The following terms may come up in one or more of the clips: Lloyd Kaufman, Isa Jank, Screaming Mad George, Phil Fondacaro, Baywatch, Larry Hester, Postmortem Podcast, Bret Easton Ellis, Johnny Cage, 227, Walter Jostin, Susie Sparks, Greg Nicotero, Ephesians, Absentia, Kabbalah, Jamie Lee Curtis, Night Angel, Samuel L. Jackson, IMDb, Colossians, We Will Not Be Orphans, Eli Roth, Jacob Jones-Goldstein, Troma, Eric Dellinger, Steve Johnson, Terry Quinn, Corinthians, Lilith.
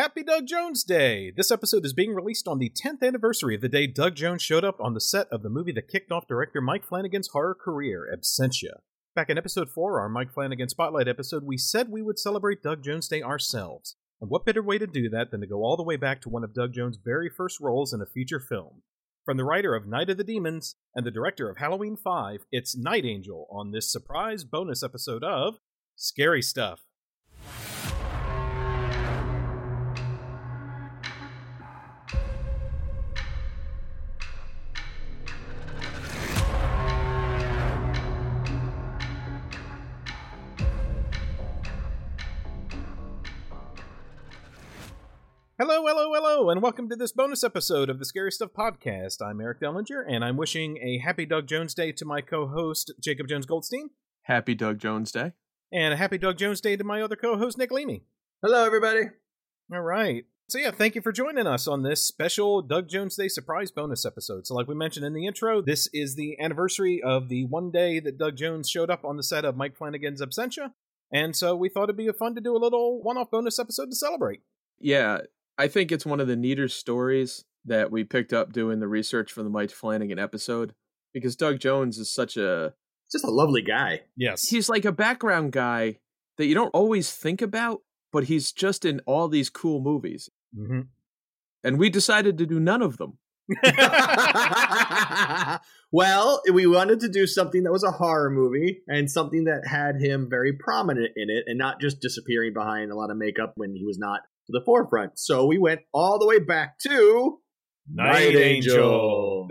Happy Doug Jones Day! This episode is being released on the 10th anniversary of the day Doug Jones showed up on the set of the movie that kicked off director Mike Flanagan's horror career, Absentia. Back in episode 4, our Mike Flanagan Spotlight episode, we said we would celebrate Doug Jones Day ourselves. And what better way to do that than to go all the way back to one of Doug Jones' very first roles in a feature film. From the writer of Night of the Demons and the director of Halloween 5, it's Night Angel on this surprise bonus episode of Scary Stuff. Hello, and welcome to this bonus episode of the Scary Stuff Podcast. I'm Eric Dellinger, and I'm wishing a happy Doug Jones Day to my co-host, Jacob Jones-Goldstein. Happy Doug Jones Day. And a happy Doug Jones Day to my other co-host, Nick Leamy. Hello, everybody. All right. So yeah, thank you for joining us on this special Doug Jones Day surprise bonus episode. So like we mentioned in the intro, this is the anniversary of the one day that Doug Jones showed up on the set of Mike Flanagan's Absentia, and so we thought it'd be fun to do a little one-off bonus episode to celebrate. Yeah, I think it's one of the neater stories that we picked up doing the research for the Mike Flanagan episode, because Doug Jones is such a... just a lovely guy. Yes. He's like a background guy that you don't always think about, but he's just in all these cool movies. Mm-hmm. And we decided to do none of them. Well, we wanted to do something that was a horror movie and something that had him very prominent in it and not just disappearing behind a lot of makeup when he was not to the forefront. So we went all the way back to Night Angel.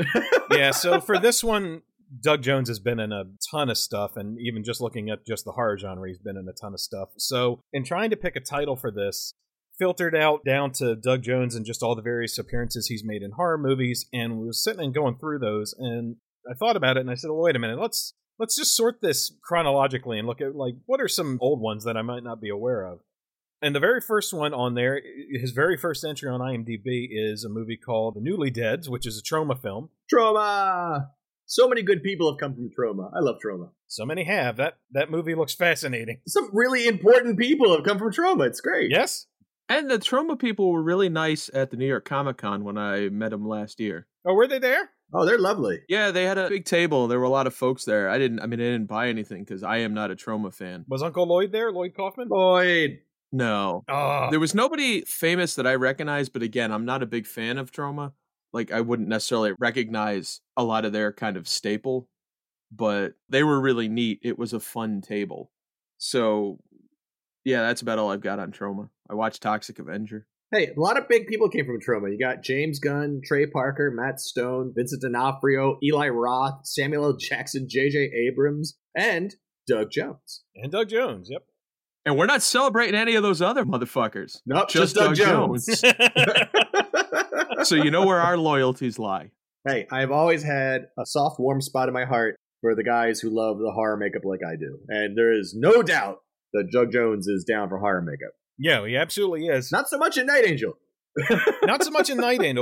Yeah, so for this one, Doug Jones has been in a ton of stuff, and even just looking at just the horror genre, he's been in a ton of stuff. So in trying to pick a title for this, filtered out down to Doug Jones and just all the various appearances he's made in horror movies, and we were sitting and going through those, and I thought about it, and I said, well, wait a minute, let's just sort this chronologically and look at, like, what are some old ones that I might not be aware of? And the very first one on there, his very first entry on IMDb, is a movie called The Newly Deads, which is a Troma film. Troma! So many good people have come from Troma. I love Troma. So many have. That movie looks fascinating. Some really important people have come from Troma. It's great. Yes. And the Troma people were really nice at the New York Comic Con when I met them last year. Oh, were they there? Oh, they're lovely. Yeah, they had a big table. There were a lot of folks there. I didn't buy anything because I am not a Troma fan. Was Uncle Lloyd there? Lloyd Kaufman? Lloyd! No. There was nobody famous that I recognized, but again, I'm not a big fan of Troma. Like, I wouldn't necessarily recognize a lot of their kind of staple, but they were really neat. It was a fun table. So, yeah, that's about all I've got on Troma. I watched Toxic Avenger. Hey, a lot of big people came from Troma. You got James Gunn, Trey Parker, Matt Stone, Vincent D'Onofrio, Eli Roth, Samuel L. Jackson, J.J. Abrams, and Doug Jones. Yep. And we're not celebrating any of those other motherfuckers. Nope, just Doug Jones. So you know where our loyalties lie. Hey, I've always had a soft, warm spot in my heart for the guys who love the horror makeup like I do. And there is no doubt that Doug Jones is down for horror makeup. Yeah, he absolutely is. Not so much in Night Angel.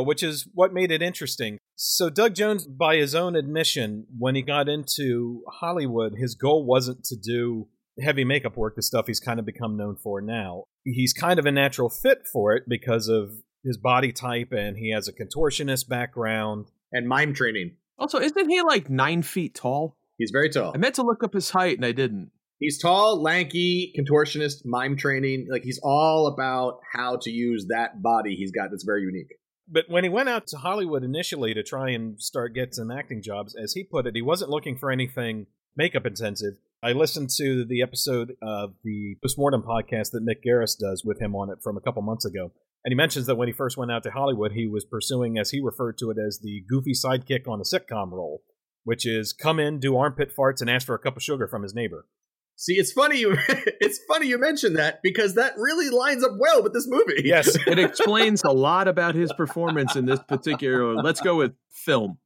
Which is what made it interesting. So Doug Jones, by his own admission, when he got into Hollywood, his goal wasn't to do heavy makeup work, the stuff he's kind of become known for now. He's kind of a natural fit for it because of his body type, and he has a contortionist background. And mime training. Also, isn't he like 9 feet tall? He's very tall. I meant to look up his height, and I didn't. He's tall, lanky, contortionist, mime training. Like, he's all about how to use that body he's got that's very unique. But when he went out to Hollywood initially to try and start getting some acting jobs, as he put it, he wasn't looking for anything makeup intensive. I listened to the episode of the Postmortem podcast that Mick Garris does with him on it from a couple months ago. And he mentions that when he first went out to Hollywood, he was pursuing, as he referred to it, as the goofy sidekick on a sitcom role, which is come in, do armpit farts, and ask for a cup of sugar from his neighbor. See, it's funny you mentioned that, because that really lines up well with this movie. Yes, it explains a lot about his performance in this particular, let's go with film.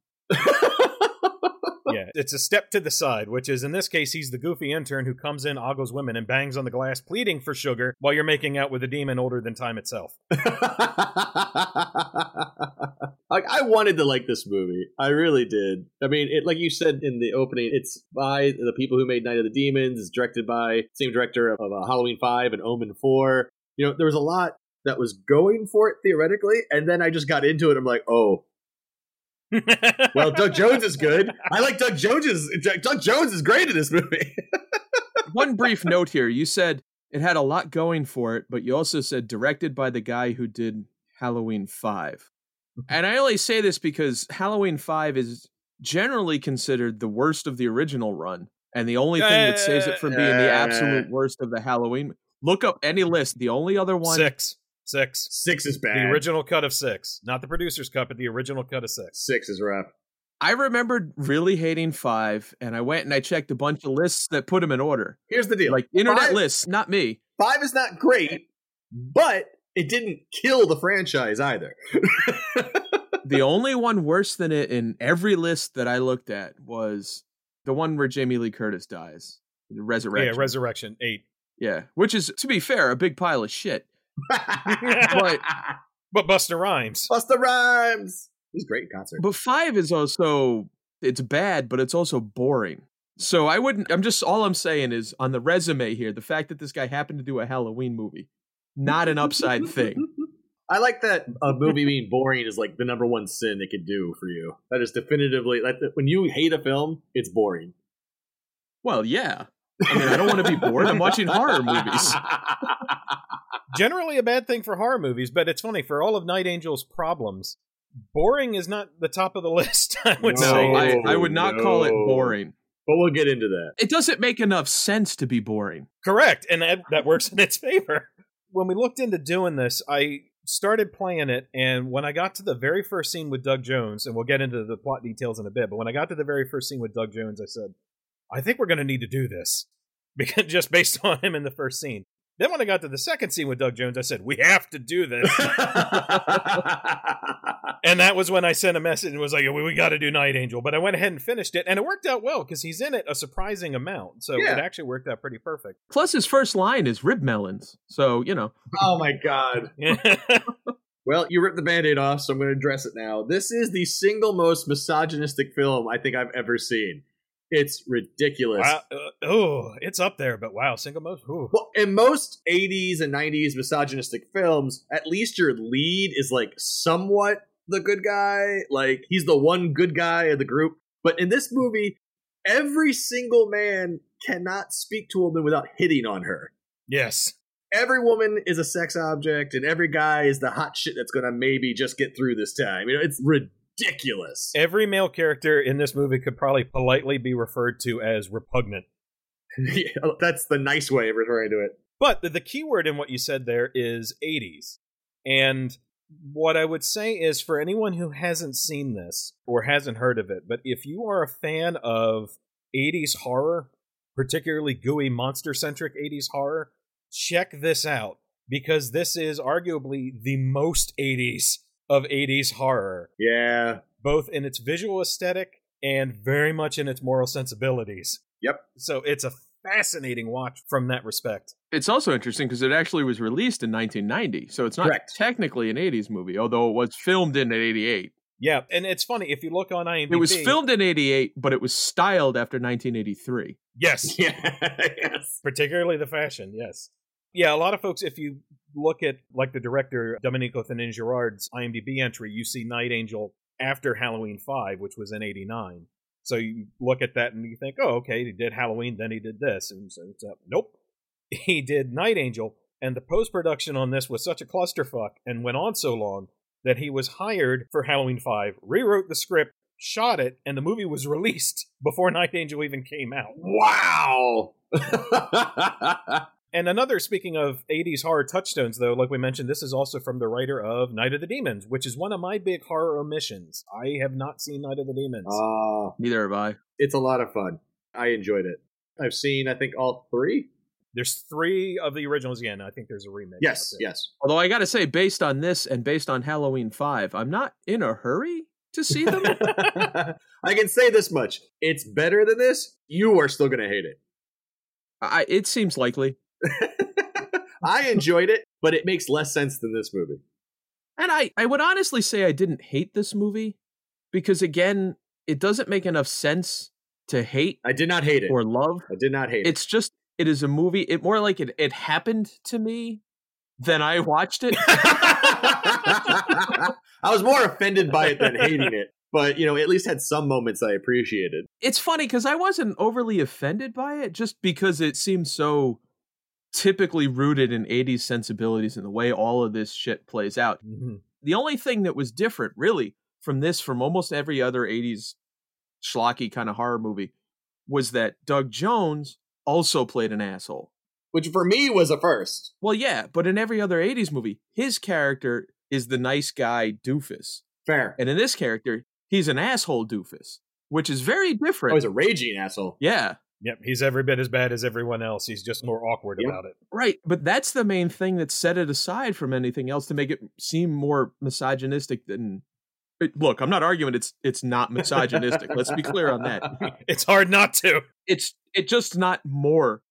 Yeah, it's a step to the side, which is, in this case, he's the goofy intern who comes in, ogles women, and bangs on the glass, pleading for sugar while you're making out with a demon older than time itself. I wanted to like this movie. I really did. I mean, it, like you said in the opening, it's by the people who made Night of the Demons. It's directed by the same director of Halloween 5 and Omen 4. You know, there was a lot that was going for it theoretically, and then I just got into it. I'm like, oh, well, Doug Jones is good. I like Doug Jones. Doug Jones is great in this movie. One brief note here. You said it had a lot going for it, but you also said directed by the guy who did Halloween 5. And I only say this because Halloween 5 is generally considered the worst of the original run. And the only thing that saves it from being the absolute worst of the Halloween. Look up any list. The only other one. Six. Six is bad. The original cut of six. Not the producer's cut, but the original cut of six. Six is rough. I remembered really hating five, and I went and I checked a bunch of lists that put them in order. Here's the deal. Like internet lists, not me. Five is not great, but it didn't kill the franchise either. The only one worse than it in every list that I looked at was the one where Jamie Lee Curtis dies. Resurrection. Yeah, Resurrection 8. Yeah, which is, to be fair, a big pile of shit. But Busta Rhymes. He's great in concert. But five is also, it's bad, but it's also boring. So I wouldn't, all I'm saying is on the resume here, the fact that this guy happened to do a Halloween movie, not an upside thing. I like that a movie being boring is like the number one sin it could do for you. That is definitively, like, when you hate a film, it's boring. Well, yeah. I mean, I don't want to be bored. I'm watching horror movies. Generally a bad thing for horror movies, but it's funny, for all of Night Angel's problems, boring is not the top of the list, I would say. I would not call it boring. But we'll get into that. It doesn't make enough sense to be boring. Correct, and that works in its favor. When we looked into doing this, I started playing it, and when I got to the very first scene with Doug Jones, and we'll get into the plot details in a bit, but when I got to the very first scene with Doug Jones, I said, I think we're going to need to do this, because just based on him in the first scene. Then when I got to the second scene with Doug Jones, I said, we have to do this. And that was when I sent a message and was like, we got to do Night Angel. But I went ahead and finished it. And it worked out well because he's in it a surprising amount. So It actually worked out pretty perfect. Plus his first line is rib melons. So, you know. Oh, my God. Well, you ripped the Band-Aid off, so I'm going to address it now. This is the single most misogynistic film I think I've ever seen. It's ridiculous. Wow. It's up there, but wow, single most. Ooh. Well, in most 80s and 90s misogynistic films, at least your lead is like somewhat the good guy. Like he's the one good guy of the group. But in this movie, every single man cannot speak to a woman without hitting on her. Yes. Every woman is a sex object and every guy is the hot shit that's going to maybe just get through this time. You know, it's ridiculous. Ridiculous. Every male character in this movie could probably politely be referred to as repugnant. Yeah, that's the nice way of referring to it. But the key word in what you said there is 80s. And what I would say is for anyone who hasn't seen this or hasn't heard of it, but if you are a fan of 80s horror, particularly gooey monster-centric 80s horror, check this out because this is arguably the most 80s of 80s horror. Yeah. Both in its visual aesthetic and very much in its moral sensibilities. Yep. So it's a fascinating watch from that respect. It's also interesting because it actually was released in 1990. So it's not technically an 80s movie, although it was filmed in 88. Yeah. And it's funny, if you look on IMDb. It was filmed in 88, but it was styled after 1983. Yes. Yes. Particularly the fashion. Yes. Yeah, a lot of folks, if you look at, like, the director, Domenico Finin-Girard's IMDb entry, you see Night Angel after Halloween 5, which was in 89. So you look at that and you think, oh, okay, he did Halloween, then he did this. And so it's nope. He did Night Angel, and the post-production on this was such a clusterfuck and went on so long that he was hired for Halloween 5, rewrote the script, shot it, and the movie was released before Night Angel even came out. Wow! And another, speaking of 80s horror touchstones, though, like we mentioned, this is also from the writer of Night of the Demons, which is one of my big horror omissions. I have not seen Night of the Demons. Neither have I. It's a lot of fun. I enjoyed it. I've seen, I think, all three. There's three of the originals again. I think there's a remake. Yes. Although I got to say, based on this and based on Halloween 5, I'm not in a hurry to see them. I can say this much. It's better than this. You are still going to hate it. It seems likely. I enjoyed it, but it makes less sense than this movie. And I would honestly say I didn't hate this movie because, again, it doesn't make enough sense to hate. I did not hate it. Or love. I did not hate it. It's just, it is a movie. It more like it happened to me then I watched it. I was more offended by it than hating it. But, you know, it at least had some moments I appreciated. It's funny because I wasn't overly offended by it just because it seemed so typically rooted in 80s sensibilities and the way all of this shit plays out. Mm-hmm. The only thing that was different, really, from this, from almost every other 80s schlocky kind of horror movie, was that Doug Jones also played an asshole. Which for me was a first. Well, yeah, but in every other 80s movie, his character is the nice guy doofus. Fair. And in this character, he's an asshole doofus, which is very different. Oh, he's a raging asshole. Yeah. Yep, he's every bit as bad as everyone else. He's just more awkward about it. Right, but that's the main thing that set it aside from anything else to make it seem more misogynistic than... Look, I'm not arguing it's not misogynistic. Let's be clear on that. It's hard not to. It's just not more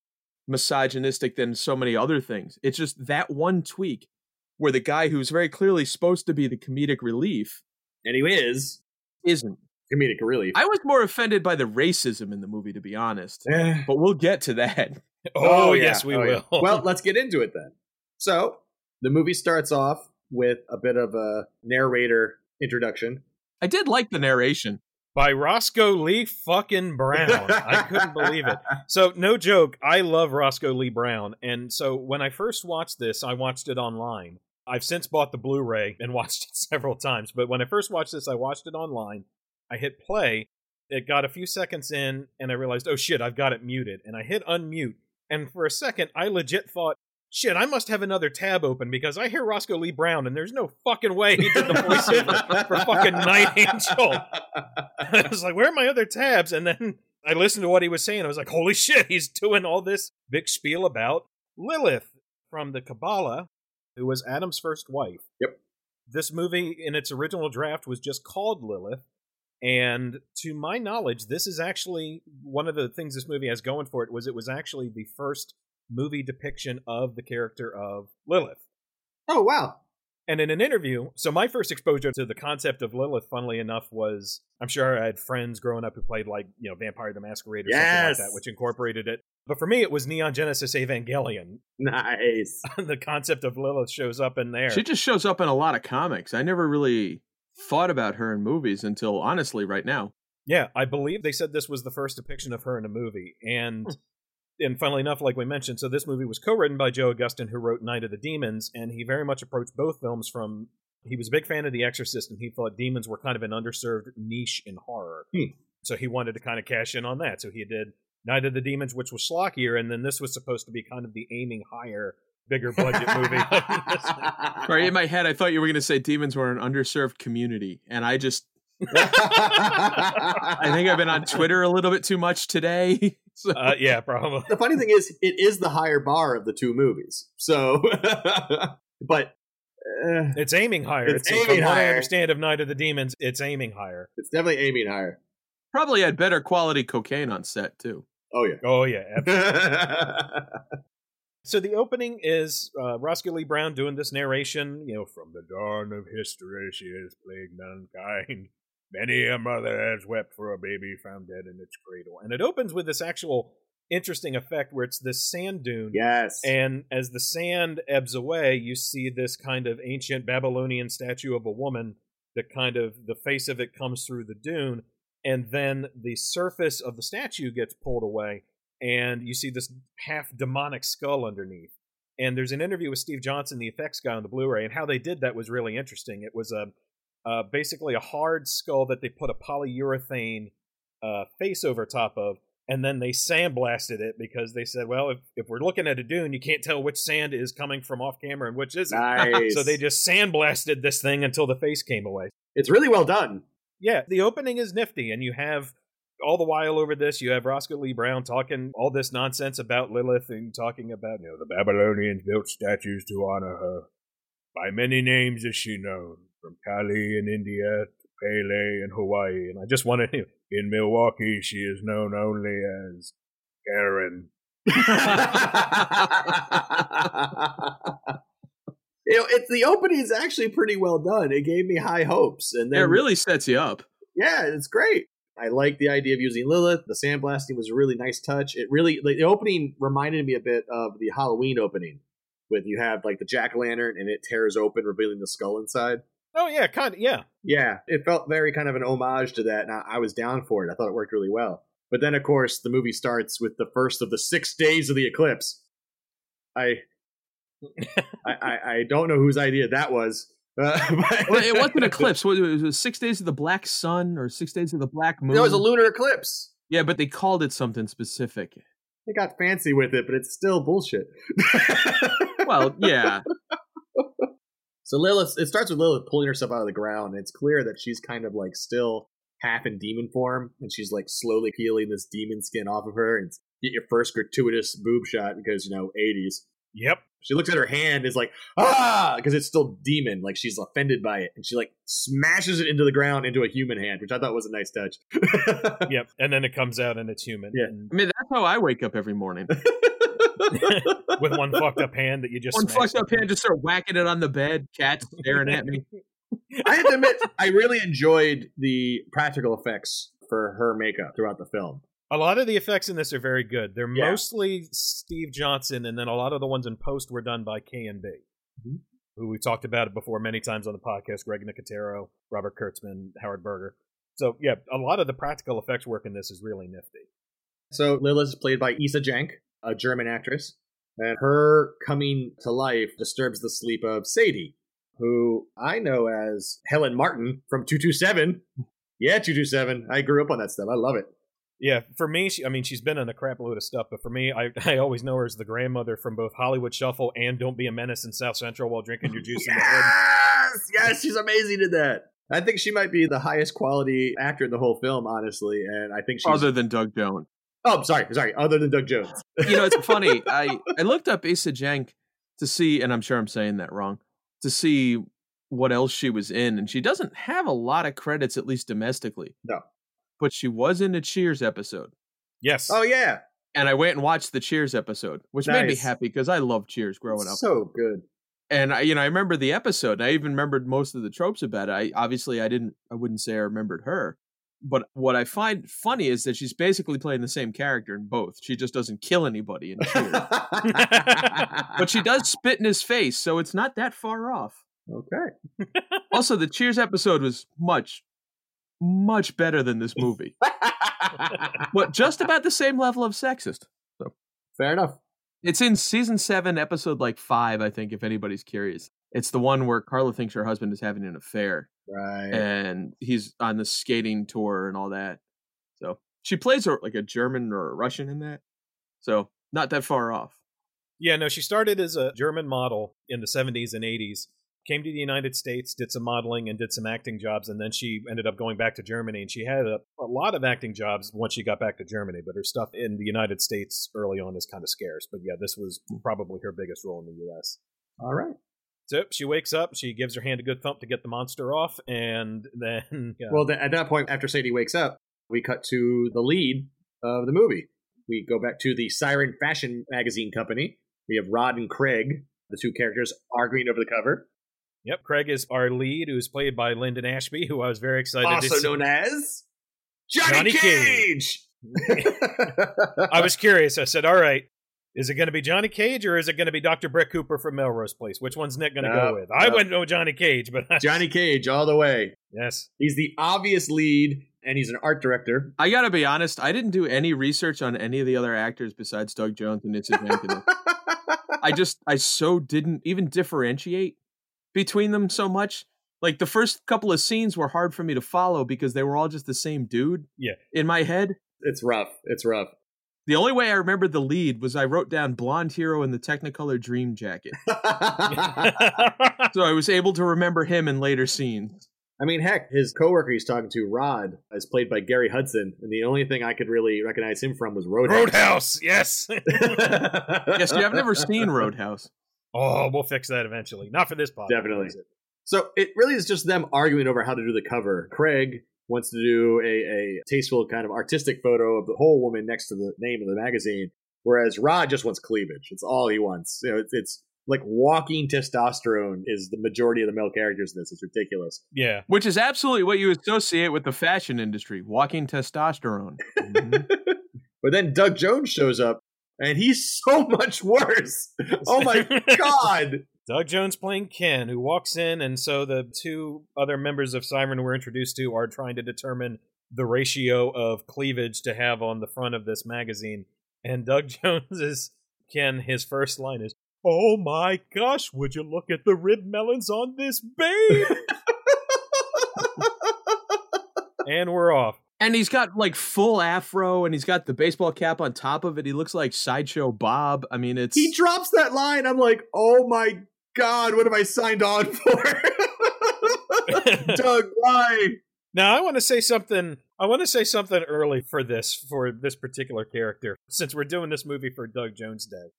misogynistic than so many other things. It's just that one tweak where the guy who's very clearly supposed to be the comedic relief... And he isn't comedic relief. I was more offended by the racism in the movie, to be honest. But we'll get to that. Yes, we will. Yeah. Well, let's get into it then. So the movie starts off with a bit of a narrator introduction. I did like the narration by Roscoe Lee fucking Brown. I couldn't believe it. So no joke, I love Roscoe Lee Brown, and so when I first watched this, I watched it online. I've since bought the Blu-ray and watched it several times, but when I first watched this, I watched it online. I hit play, it got a few seconds in, and I realized, oh shit, I've got it muted. And I hit unmute, and for a second, I legit thought, shit, I must have another tab open because I hear Roscoe Lee Brown, and there's no fucking way he did the voiceover for fucking Night Angel. I was like, where are my other tabs? And then I listened to what he was saying. I was like, holy shit, he's doing all this big spiel about Lilith from the Kabbalah, who was Adam's first wife. Yep. This movie, in its original draft, was just called Lilith. And to my knowledge, this is actually one of the things this movie has going for it was actually the first movie depiction of the character of Lilith. Oh, wow. And in an interview, so my first exposure to the concept of Lilith, funnily enough, was, I'm sure I had friends growing up who played like, you know, Vampire the Masquerade or something like that, which incorporated it. But for me, it was Neon Genesis Evangelion. Nice. The concept of Lilith shows up in there. She just shows up in a lot of comics. I never really thought about her in movies until, honestly, right now. Yeah, I believe they said this was the first depiction of her in a movie. And funnily enough, like we mentioned, so this movie was co-written by Joe Augustin, who wrote Night of the Demons, and he very much approached both films from... He was a big fan of The Exorcist, and he thought demons were kind of an underserved niche in horror. So he wanted to kind of cash in on that. So he did Night of the Demons, which was schlockier, and then this was supposed to be kind of the aiming higher, bigger budget movie. Right, in my head, I thought you were going to say demons were an underserved community, and I just... I think I've been on Twitter a little bit too much today. So. Yeah, probably. The funny thing is, it is the higher bar of the two movies. So, but... it's aiming higher. From what I understand of Night of the Demons, it's aiming higher. It's definitely aiming higher. Probably had better quality cocaine on set, too. Oh, yeah. Oh, yeah. Absolutely. So the opening is Roscoe Lee Brown doing this narration, you know, from the dawn of history, she has plagued mankind. Many a mother has wept for a baby found dead in its cradle. And it opens with this actual interesting effect where it's this sand dune. Yes. And as the sand ebbs away, you see this kind of ancient Babylonian statue of a woman that kind of the face of it comes through the dune. And then the surface of the statue gets pulled away, and you see this half-demonic skull underneath. And there's an interview with Steve Johnson, the effects guy on the Blu-ray, and how they did that was really interesting. It was basically a hard skull that they put a polyurethane face over top of, and then they sandblasted it because they said, well, if we're looking at a dune, you can't tell which sand is coming from off camera and which isn't. Nice. So they just sandblasted this thing until the face came away. It's really well done. Yeah, the opening is nifty, and you have, all the while over this, you have Roscoe Lee Brown talking all this nonsense about Lilith and talking about, you know, the Babylonians built statues to honor her. By many names is she known, from Kali in India to Pele in Hawaii, and I just wanted to, in Milwaukee, she is known only as Karen. You know, the opening is actually pretty well done. It gave me high hopes. And then, it really sets you up. Yeah, it's great. I like the idea of using Lilith. The sandblasting was a really nice touch. The opening reminded me a bit of the Halloween opening, with you have like the jack-o'-lantern and it tears open, revealing the skull inside. Oh, yeah, kind of, yeah. Yeah, it felt very kind of an homage to that, and I was down for it. I thought it worked really well. But then, of course, the movie starts with the first of the 6 days of the eclipse. I don't know whose idea that was. Well, it wasn't an eclipse. It was 6 days of the black sun or 6 days of the black moon. No, it was a lunar eclipse. Yeah, but they called it something specific. They got fancy with it, but it's still bullshit. Well, yeah. So Lilith, it starts with Lilith pulling herself out of the ground. It's clear that she's kind of like still half in demon form, and she's like slowly peeling this demon skin off of her. And get your first gratuitous boob shot because, you know, 80s. Yep. She looks at her hand, is like, ah, because it's still demon. Like she's offended by it, and she like smashes it into the ground into a human hand, which I thought was a nice touch. Yep. And then it comes out and it's human. Yeah. I mean, that's how I wake up every morning. With one fucked up hand that you just just start whacking it on the bed. Cats staring at me. I have to admit, I really enjoyed the practical effects for her makeup throughout the film. A lot of the effects in this are very good. They're mostly Steve Johnson, and then a lot of the ones in post were done by K&B, who we've talked about it before many times on the podcast. Greg Nicotero, Robert Kurtzman, Howard Berger. So yeah, a lot of the practical effects work in this is really nifty. So Lilith is played by Isa Jank, a German actress, and her coming to life disturbs the sleep of Sadie, who I know as Helen Martin from 227. Yeah, 227. I grew up on that stuff. I love it. Yeah, for me, she's been in a crap load of stuff, but for me, I always know her as the grandmother from both Hollywood Shuffle and Don't Be a Menace in South Central While Drinking Your Juice in the Hood. Yes, she's amazing in that. I think she might be the highest quality actor in the whole film, honestly, and I think she's... Other than Doug Jones. Oh, sorry. Other than Doug Jones. You know, it's funny. I looked up Isa Jank to see, and I'm sure I'm saying that wrong, to see what else she was in. And she doesn't have a lot of credits, at least domestically. No. But she was in the Cheers episode. Yes. Oh, yeah. And I went and watched the Cheers episode, which made me happy because I loved Cheers growing up. So good. And, I remember the episode. I even remembered most of the tropes about it. I wouldn't say I remembered her. But what I find funny is that she's basically playing the same character in both. She just doesn't kill anybody in Cheers. But she does spit in his face, so it's not that far off. Okay. Also, the Cheers episode was much, much better than this movie. But just about the same level of sexist. So fair enough. It's in season 7, episode 5, I think, if anybody's curious. It's the one where Carla thinks her husband is having an affair. Right. And he's on the skating tour and all that. So she plays a German or a Russian in that. So not that far off. Yeah, no, she started as a German model in the 70s and 80s, came to the United States, did some modeling and did some acting jobs. And then she ended up going back to Germany, and she had a lot of acting jobs once she got back to Germany. But her stuff in the United States early on is kind of scarce. But yeah, this was probably her biggest role in the U.S. All right. So she wakes up, she gives her hand a good thump to get the monster off, and then... Yeah. Well, at that point, after Sadie wakes up, we cut to the lead of the movie. We go back to the Siren Fashion Magazine company. We have Rod and Craig, the two characters, arguing over the cover. Yep, Craig is our lead, who's played by Linden Ashby, who I was very excited to see. Also known as... Johnny Cage! I was curious. I said, all right. Is it going to be Johnny Cage or is it going to be Dr. Brett Cooper from Melrose Place? Which one's Nick going to go with? I wouldn't know Johnny Cage, but... Johnny Cage all the way. Yes. He's the obvious lead, and he's an art director. I got to be honest, I didn't do any research on any of the other actors besides Doug Jones and Isa Jank. I so didn't even differentiate between them so much. Like, the first couple of scenes were hard for me to follow because they were all just the same dude in my head. It's rough. The only way I remembered the lead was I wrote down blonde hero in the Technicolor dream jacket. So I was able to remember him in later scenes. I mean, heck, his coworker he's talking to, Rod, is played by Gary Hudson. And the only thing I could really recognize him from was Roadhouse. Roadhouse, yes. Yes, I've never seen Roadhouse. Oh, we'll fix that eventually. Not for this podcast. Definitely. So it really is just them arguing over how to do the cover. Craig wants to do a tasteful kind of artistic photo of the whole woman next to the name of the magazine, whereas Rod just wants cleavage. It's all he wants. You know, it's like walking testosterone is the majority of the male characters in this. It's ridiculous. Yeah. Which is absolutely what you associate with the fashion industry, walking testosterone. Mm-hmm. But then Doug Jones shows up and he's so much worse. Oh my God. Doug Jones playing Ken, who walks in, and so the two other members of Siren we're introduced to are trying to determine the ratio of cleavage to have on the front of this magazine. And Doug Jones's Ken, his first line is, "Oh my gosh, would you look at the rib melons on this babe?" And we're off. And he's got like full afro, and he's got the baseball cap on top of it. He looks like Sideshow Bob. I mean, it's... He drops that line. I'm like, oh my God, what have I signed on for? Doug, why? Now, I want to say something early for this particular character, since we're doing this movie for Doug Jones Day.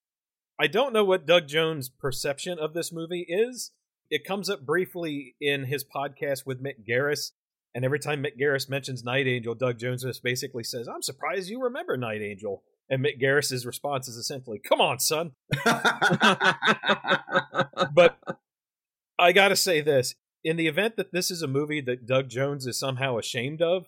I don't know what Doug Jones' perception of this movie is. It comes up briefly in his podcast with Mick Garris. And every time Mick Garris mentions Night Angel, Doug Jones just basically says, "I'm surprised you remember Night Angel." And Mick Garris' response is essentially, "Come on, son." But I got to say this. In the event that this is a movie that Doug Jones is somehow ashamed of,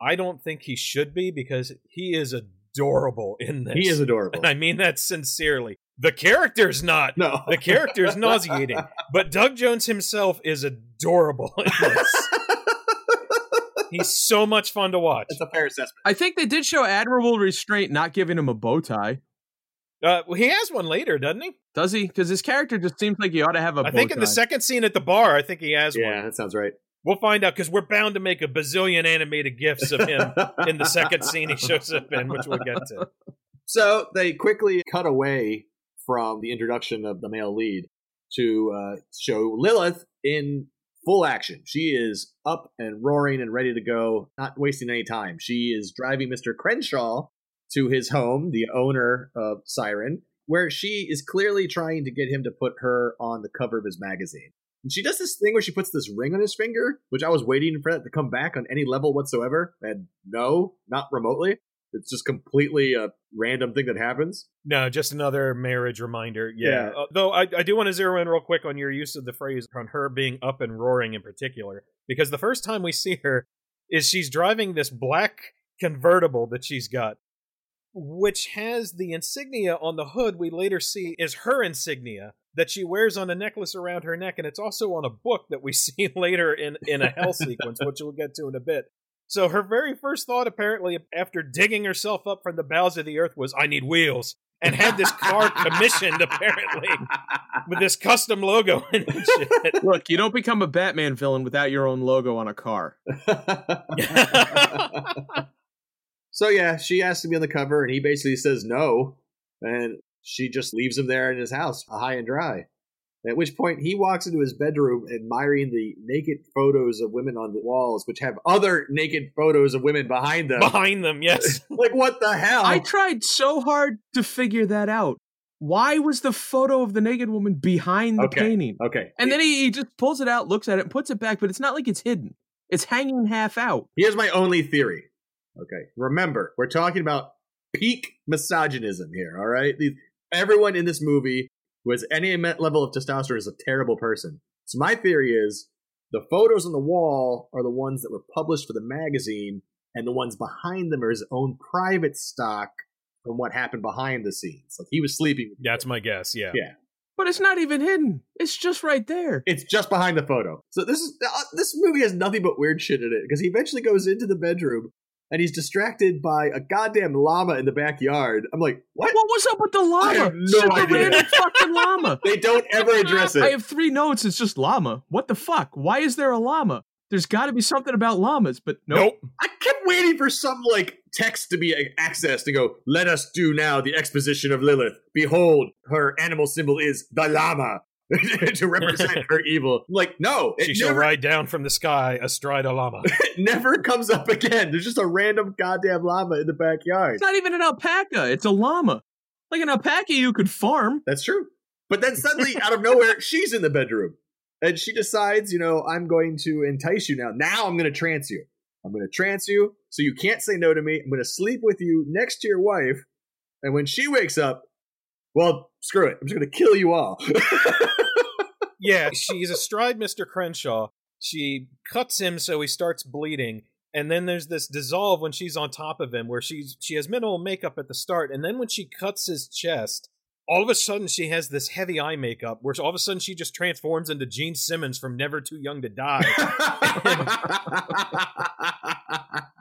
I don't think he should be, because he is adorable in this. He is adorable. And I mean that sincerely. The character's not. No. The character's nauseating. But Doug Jones himself is adorable in this. He's so much fun to watch. It's a fair assessment. I think they did show admirable restraint not giving him a bow tie. Well, he has one later, doesn't he? Does he? Because his character just seems like he ought to have a bow tie. I think in the second scene at the bar, I think he has one. Yeah, that sounds right. We'll find out, because we're bound to make a bazillion animated gifs of him in the second scene he shows up in, which we'll get to. So they quickly cut away from the introduction of the male lead to show Lilith in full action. She is up and roaring and ready to go, not wasting any time. She is driving Mr. Crenshaw to his home, the owner of Siren, where she is clearly trying to get him to put her on the cover of his magazine. And she does this thing where she puts this ring on his finger, which I was waiting for that to come back on any level whatsoever. And no, not remotely. It's just completely a random thing that happens. No, just another marriage reminder. Yeah. Though I do want to zero in real quick on your use of the phrase on her being up and roaring in particular, because the first time we see her is she's driving this black convertible that she's got, which has the insignia on the hood we later see is her insignia that she wears on a necklace around her neck. And it's also on a book that we see later in a hell sequence, which we'll get to in a bit. So her very first thought, apparently, after digging herself up from the bowels of the earth was, "I need wheels," and had this car commissioned, apparently, with this custom logo and shit. Look, you don't become a Batman villain without your own logo on a car. So, yeah, she asked to be on the cover, and he basically says no, and she just leaves him there in his house, high and dry. At which point, he walks into his bedroom admiring the naked photos of women on the walls, which have other naked photos of women behind them. Behind them, yes. Like, what the hell? I tried so hard to figure that out. Why was the photo of the naked woman behind the painting? Okay. And then he just pulls it out, looks at it, and puts it back, but it's not like it's hidden. It's hanging half out. Here's my only theory. Okay. Remember, we're talking about peak misogynism here, all right? Everyone in this movie who has any level of testosterone is a terrible person. So my theory is the photos on the wall are the ones that were published for the magazine, and the ones behind them are his own private stock from what happened behind the scenes. Like, he was sleeping. That's my guess, yeah. Yeah. But it's not even hidden. It's just right there. It's just behind the photo. So this movie has nothing but weird shit in it, because he eventually goes into the bedroom, and he's distracted by a goddamn llama in the backyard. I'm like, what? What was up with the llama? I have no idea. The fucking llama. They don't ever address it. I have 3 notes. It's just llama. What the fuck? Why is there a llama? There's got to be something about llamas, but nope. I kept waiting for some like text to be accessed to go, "Let us do now the exposition of Lilith. Behold, her animal symbol is the llama." To represent her evil. Like, no. She shall ride down from the sky astride a llama. It never comes up again. There's just a random goddamn llama in the backyard. It's not even an alpaca. It's a llama. Like an alpaca you could farm. That's true. But then suddenly, out of nowhere, she's in the bedroom. And she decides, I'm going to entice you now. Now I'm going to trance you. I'm going to trance you so you can't say no to me. I'm going to sleep with you next to your wife. And when she wakes up, well, screw it. I'm just going to kill you all. Yeah, she's astride Mr. Crenshaw. She cuts him so he starts bleeding. And then there's this dissolve when she's on top of him, where she has minimal makeup at the start. And then when she cuts his chest, all of a sudden she has this heavy eye makeup, where all of a sudden she just transforms into Gene Simmons from Never Too Young to Die.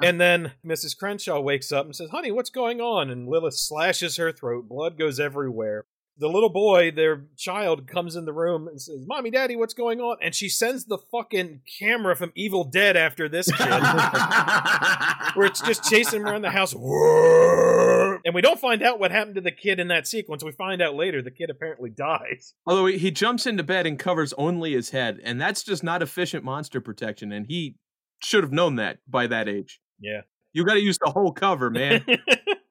And then Mrs. Crenshaw wakes up and says, "Honey, what's going on?" And Lilith slashes her throat. Blood goes everywhere. The little boy, their child, comes in the room and says, "Mommy, Daddy, what's going on?" And she sends the fucking camera from Evil Dead after this kid. Where it's just chasing him around the house. And we don't find out what happened to the kid in that sequence. We find out later the kid apparently dies. Although he jumps into bed and covers only his head. And that's just not efficient monster protection. And he should have known that by that age. Yeah. You got to use the whole cover, man.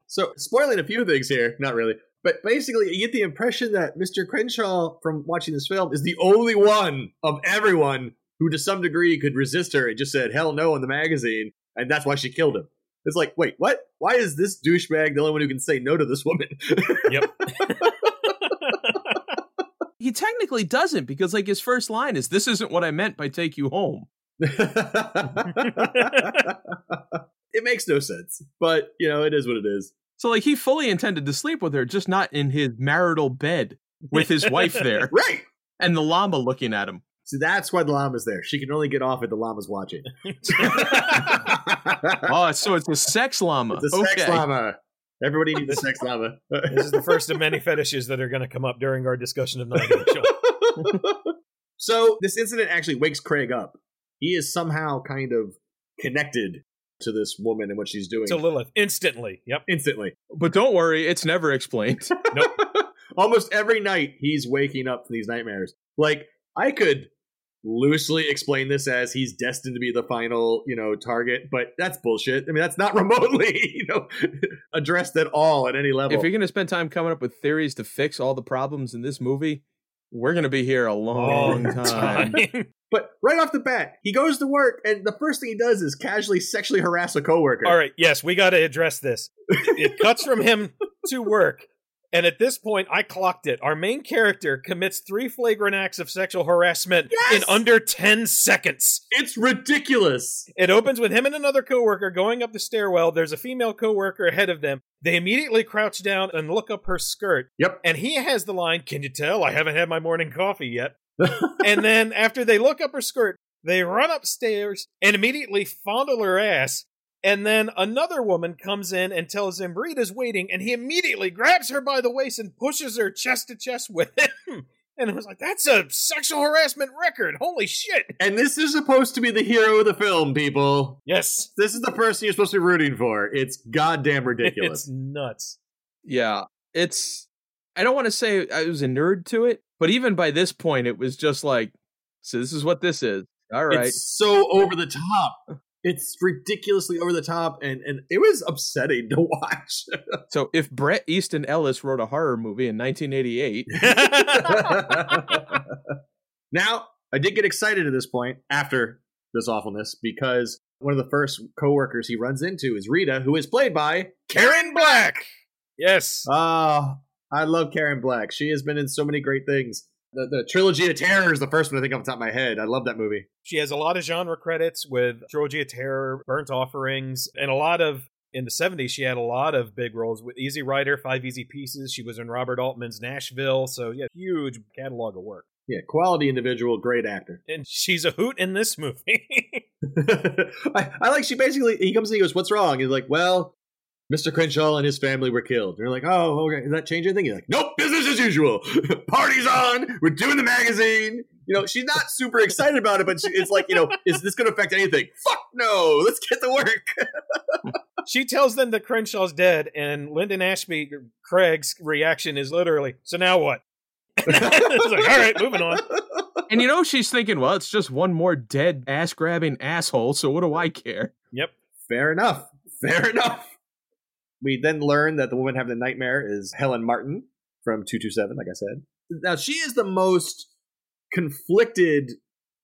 So, spoiling a few things here. Not really. But basically, you get the impression that Mr. Crenshaw, from watching this film, is the only one of everyone who, to some degree, could resist her. It just said, hell no, in the magazine, and that's why she killed him. It's like, wait, what? Why is this douchebag the only one who can say no to this woman? Yep. He technically doesn't, because, like, his first line is, "This isn't what I meant by take you home." It makes no sense, but, you know, it is what it is. So, like, he fully intended to sleep with her, just not in his marital bed with his wife there. Right. And the llama looking at him. See, that's why the llama's there. She can only get off if the llama's watching. Oh, so it's a sex llama. It's a sex llama. Everybody needs a sex llama. This is the first of many fetishes that are going to come up during our discussion of Night Angel. So, this incident actually wakes Craig up. He is somehow kind of connected to this woman and what she's doing. To Lilith. Instantly. Yep. Instantly. But don't worry, it's never explained. Nope. Almost every night he's waking up from these nightmares. Like, I could loosely explain this as he's destined to be the final, you know, target, but that's bullshit. I mean, that's not remotely, you know, addressed at all at any level. If you're going to spend time coming up with theories to fix all the problems in this movie, we're going to be here a long time. But right off the bat, he goes to work, and the first thing he does is casually sexually harass a coworker. All right, yes, we got to address this. It cuts from him to work, and at this point, I clocked it. Our main character commits 3 flagrant acts of sexual harassment in under 10 seconds. It's ridiculous. It opens with him and another coworker going up the stairwell. There's a female coworker ahead of them. They immediately crouch down and look up her skirt. Yep. And he has the line, "Can you tell I haven't had my morning coffee yet?" And then after they look up her skirt, they run upstairs and immediately fondle her ass. And then another woman comes in and tells him Rita's waiting, and he immediately grabs her by the waist and pushes her chest to chest with him. And I was like, that's a sexual harassment record. Holy shit. And this is supposed to be the hero of the film, people. Yes. This is the person you're supposed to be rooting for. It's goddamn ridiculous. It's nuts. Yeah. I don't want to say I was a nerd to it, but even by this point, it was just like, so this is what this is. All right. It's so over the top. It's ridiculously over the top, and it was upsetting to watch. So if Bret Easton Ellis wrote a horror movie in 1988. Now, I did get excited at this point after this awfulness, because one of the first coworkers he runs into is Rita, who is played by Karen Black. Yes. I love Karen Black. She has been in so many great things. The Trilogy of Terror is the first one I think off the top of my head. I love that movie. She has a lot of genre credits with Trilogy of Terror, Burnt Offerings, and in the 70s, she had a lot of big roles with Easy Rider, 5 Easy Pieces. She was in Robert Altman's Nashville. So, yeah, huge catalog of work. Yeah, quality individual, great actor. And she's a hoot in this movie. I like, she basically, he comes in and he goes, "What's wrong?" He's like, "Well, Mr. Crenshaw and his family were killed." They're like, "Oh, okay. Does that change anything?" He's like, "Nope, business as usual. Party's on. We're doing the magazine." You know, she's not super excited about it, but it's like, you know, is this going to affect anything? Fuck no. Let's get to work. She tells them that Crenshaw's dead, and Linden Ashby, Craig's reaction is literally, "So now what?" It's like, all right, moving on. And you know, she's thinking, well, it's just one more dead ass-grabbing asshole, so what do I care? Yep. Fair enough. We then learn that the woman having the nightmare is Helen Martin from 227, like I said. Now, she is the most conflicted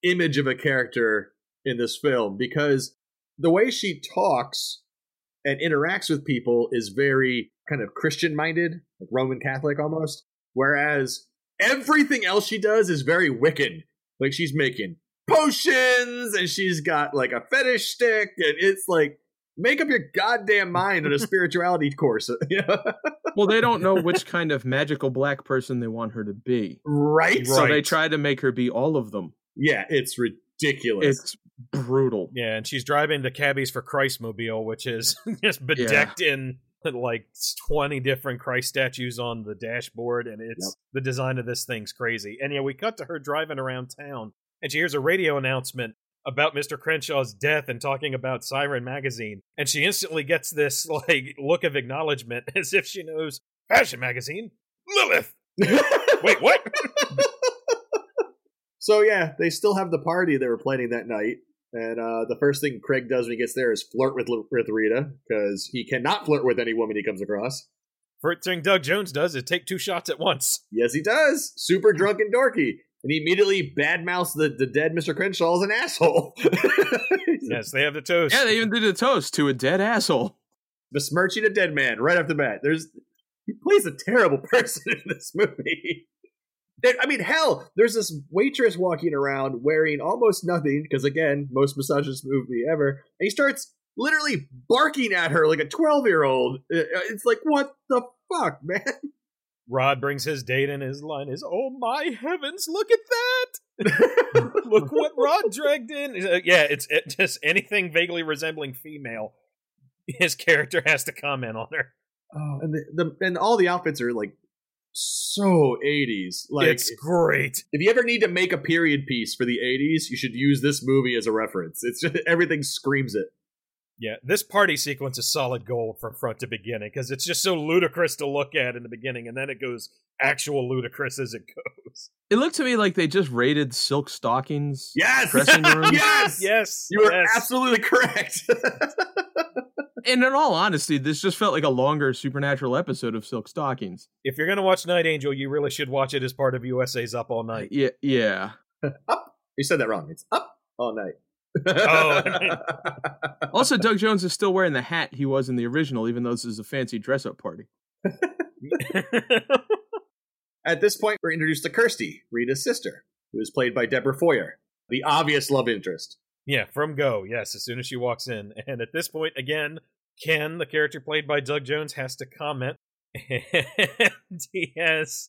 image of a character in this film, because the way she talks and interacts with people is very kind of Christian-minded, like Roman Catholic almost, whereas everything else she does is very Wiccan. Like, she's making potions, and she's got like a fetish stick, and it's like, make up your goddamn mind on a spirituality course. Well, they don't know which kind of magical black person they want her to be. Right. So they try to make her be all of them. Yeah, it's ridiculous. It's brutal. Yeah, and she's driving the Cabbies for Christmobile, which is just bedecked in like 20 different Christ statues on the dashboard, and it's the design of this thing's crazy. And yeah, we cut to her driving around town, and she hears a radio announcement about Mr. Crenshaw's death and talking about Siren Magazine. And she instantly gets this like look of acknowledgement as if she knows Fashion Magazine, Lilith. Wait, what? So yeah, they still have the party they were planning that night. And the first thing Craig does when he gets there is flirt with Rita, because he cannot flirt with any woman he comes across. First thing Doug Jones does is take two shots at once. Yes, he does. Super drunk and dorky. And he immediately badmouths the dead Mr. Crenshaw as an asshole. Yes, they have the toast. Yeah, they even did a toast to a dead asshole. Besmirching a dead man right off the bat. He plays a terrible person in this movie. I mean, hell, there's this waitress walking around wearing almost nothing, because again, most misogynist movie ever, and he starts literally barking at her like a 12-year-old. It's like, what the fuck, man? Rod brings his date, and his line is, "Oh my heavens, look at that! Look what Rod dragged in." Yeah, it's just anything vaguely resembling female. His character has to comment on her. Oh, and and all the outfits are like so 80s. Like, it's great. If you ever need to make a period piece for the 80s, you should use this movie as a reference. It's just, everything screams it. Yeah, this party sequence is solid gold from front to beginning, because it's just so ludicrous to look at in the beginning, and then it goes actual ludicrous as it goes. It looked to me like they just raided silk stockings. Yes! Dressing rooms. Yes! You were absolutely correct. And in all honesty, this just felt like a longer Supernatural episode of Silk Stockings. If you're going to watch Night Angel, you really should watch it as part of USA's Up All Night. Yeah. Up? You said that wrong. It's Up All Night. Also, Doug Jones is still wearing the hat he was in the original, even though this is a fancy dress-up party. At this point, we're introduced to Kirsty, Rita's sister, who is played by Deborah Foyer, the obvious love interest. Yeah, from go, yes, as soon as she walks in. And at this point, again, Ken, the character played by Doug Jones, has to comment. And he has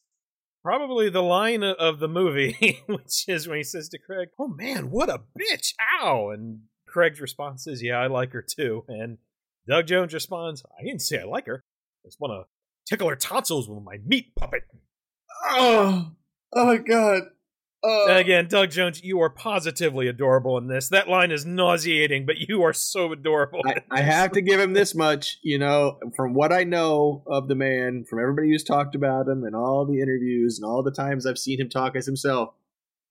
probably the line of the movie, which is when he says to Craig, "Oh man, what a bitch, ow!" And Craig's response is, "Yeah, I like her too." And Doug Jones responds, "I didn't say I like her. I just want to tickle her tonsils with my meat puppet." Oh my god. And again, Doug Jones, you are positively adorable in this. That line is nauseating, but you are so adorable. I have to give him this much, from what I know of the man, from everybody who's talked about him and all the interviews and all the times I've seen him talk as himself,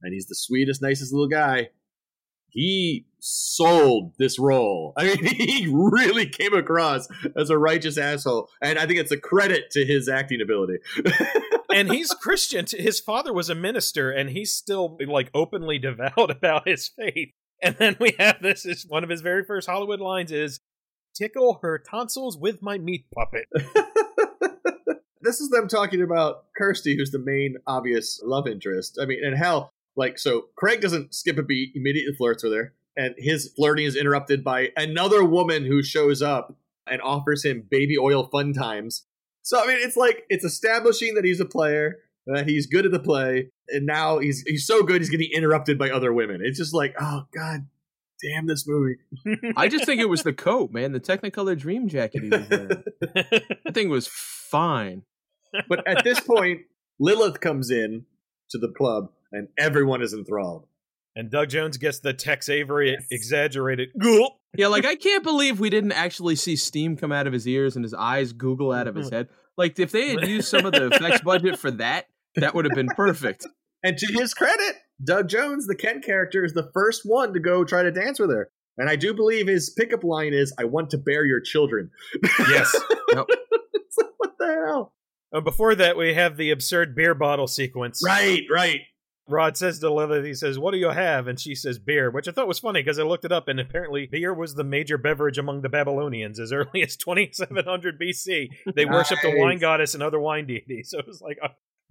and he's the sweetest, nicest little guy. He sold this role. I mean, he really came across as a righteous asshole, and I think it's a credit to his acting ability. And he's Christian. His father was a minister, and he's still like openly devout about his faith. And then we have this is one of his very first Hollywood lines is, "Tickle her tonsils with my meat puppet." This is them talking about Kirsty, who's the main obvious love interest. I mean, and hell, like, so Craig doesn't skip a beat, immediately flirts with her, and his flirting is interrupted by another woman who shows up and offers him baby oil fun times. So, I mean, it's like, it's establishing that he's a player, that he's good at the play, and now he's so good he's getting interrupted by other women. It's just like, oh, god damn this movie. I just think it was the coat, man, the Technicolor dream jacket he was wearing. That thing was fine. But at this point, Lilith comes in to the club, and everyone is enthralled. And Doug Jones gets the Tex Avery exaggerated gulp. Yeah, like, I can't believe we didn't actually see steam come out of his ears and his eyes google out of his head. Like, if they had used some of the effects budget for that, that would have been perfect. And to his credit, Doug Jones, the Ken character, is the first one to go try to dance with her. And I do believe his pickup line is, "I want to bear your children." Yes. Nope. It's like, what the hell? Before that, we have the absurd beer bottle sequence. Right. Rod says to Lilith, he says, "What do you have?" And she says, "Beer," which I thought was funny because I looked it up, and apparently beer was the major beverage among the Babylonians as early as 2700 BC. They worshipped the wine goddess and other wine deities. So it was like,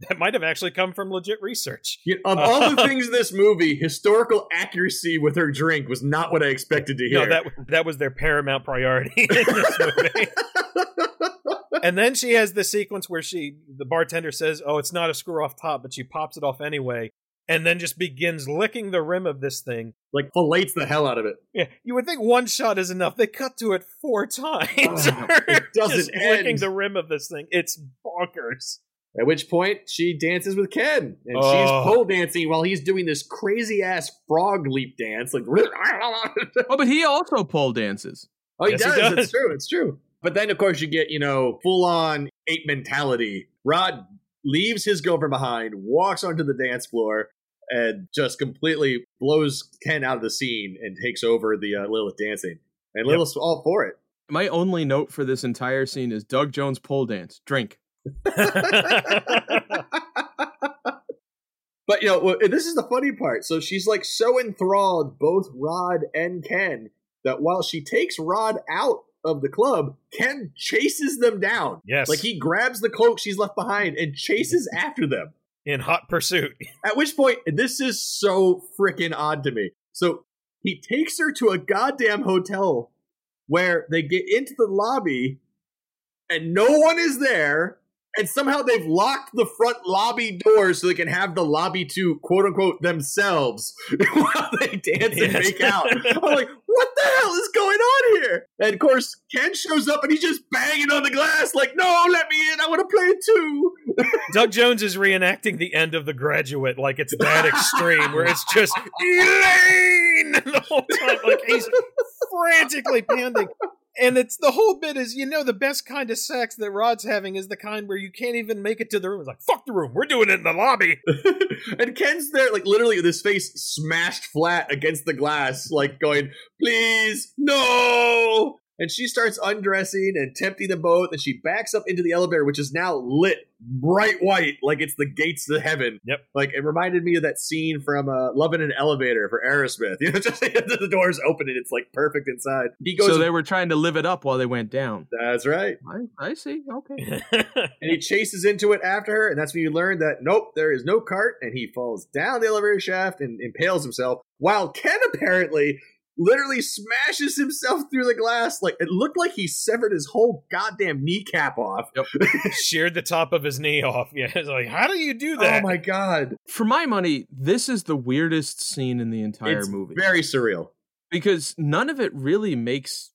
That might have actually come from legit research. Of all the things in this movie, historical accuracy with her drink was not what I expected to hear. No, that was their paramount priority in this movie. And then she has the sequence where the bartender says, oh, it's not a screw off top, but she pops it off anyway. And then just begins licking the rim of this thing. Like, fillets the hell out of it. Yeah, you would think one shot is enough. They cut to it 4 times. Oh, it doesn't just end. Licking the rim of this thing. It's bonkers. At which point, she dances with Ken. And she's pole dancing while he's doing this crazy-ass frog leap dance. Like, oh, but he also pole dances. Oh, yes, he does. It's true. It's true. But then, of course, you get, full-on ape mentality. Rod leaves his girlfriend behind, walks onto the dance floor, and just completely blows Ken out of the scene and takes over the Lilith dancing. And Lilith's all for it. My only note for this entire scene is Doug Jones pole dance. Drink. But, this is the funny part. So she's, so enthralled, both Rod and Ken, that while she takes Rod out of the club, Ken chases them down. Yes. He grabs the cloak she's left behind and chases after them. In hot pursuit. At which point, this is so freaking odd to me. So he takes her to a goddamn hotel where they get into the lobby and no one is there. And somehow they've locked the front lobby door so they can have the lobby to, quote unquote, themselves while they dance and make out. I'm like, what the hell is going on here? And of course, Ken shows up and he's just banging on the glass like, no, let me in. I want to play too. Doug Jones is reenacting the end of The Graduate like it's that extreme where it's just Elaine the whole time. Like he's frantically panting. And it's the whole bit is, the best kind of sex that Rod's having is the kind where you can't even make it to the room. It's like, fuck the room. We're doing it in the lobby. And Ken's there, literally with his face smashed flat against the glass, going, please, no. And she starts undressing and tempting them both. And she backs up into the elevator, which is now lit bright white, like it's the gates to heaven. Yep. It reminded me of that scene from Love in an Elevator for Aerosmith. Just the doors open and it's perfect inside. He goes. So they were trying to live it up while they went down. That's right. I see. Okay. And he chases into it after her. And that's when you learn that, nope, there is no cart. And he falls down the elevator shaft and impales himself. While Ken apparently literally smashes himself through the glass. It looked like he severed his whole goddamn kneecap off. Yep. Sheared the top of his knee off. Yeah, it's how do you do that? Oh my God. For my money, this is the weirdest scene in the entire movie. It's very surreal. Because none of it really makes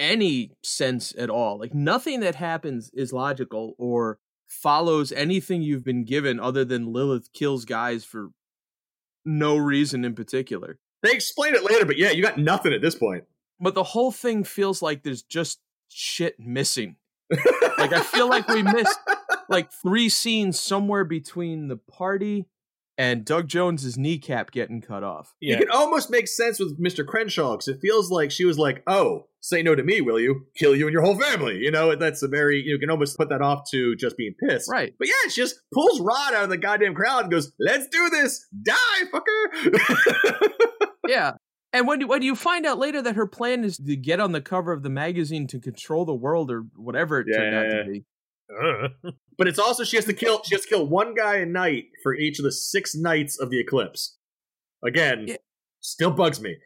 any sense at all. Nothing that happens is logical or follows anything you've been given other than Lilith kills guys for no reason in particular. They explain it later, but yeah, you got nothing at this point. But the whole thing feels like there's just shit missing. I feel like we missed 3 scenes somewhere between the party and Doug Jones's kneecap getting cut off. Yeah. You can almost make sense with Mr. Crenshaw, because it feels like she was like, oh, say no to me, will you? Kill you and your whole family. That's a very, you can almost put that off to just being pissed. Right. But yeah, she just pulls Rod out of the goddamn crowd and goes, let's do this. Die, fucker. Yeah. And when you find out later that her plan is to get on the cover of the magazine to control the world or whatever it turned out to be. But it's also she has to kill one guy a night for each of the 6 nights of the eclipse. Again, still bugs me.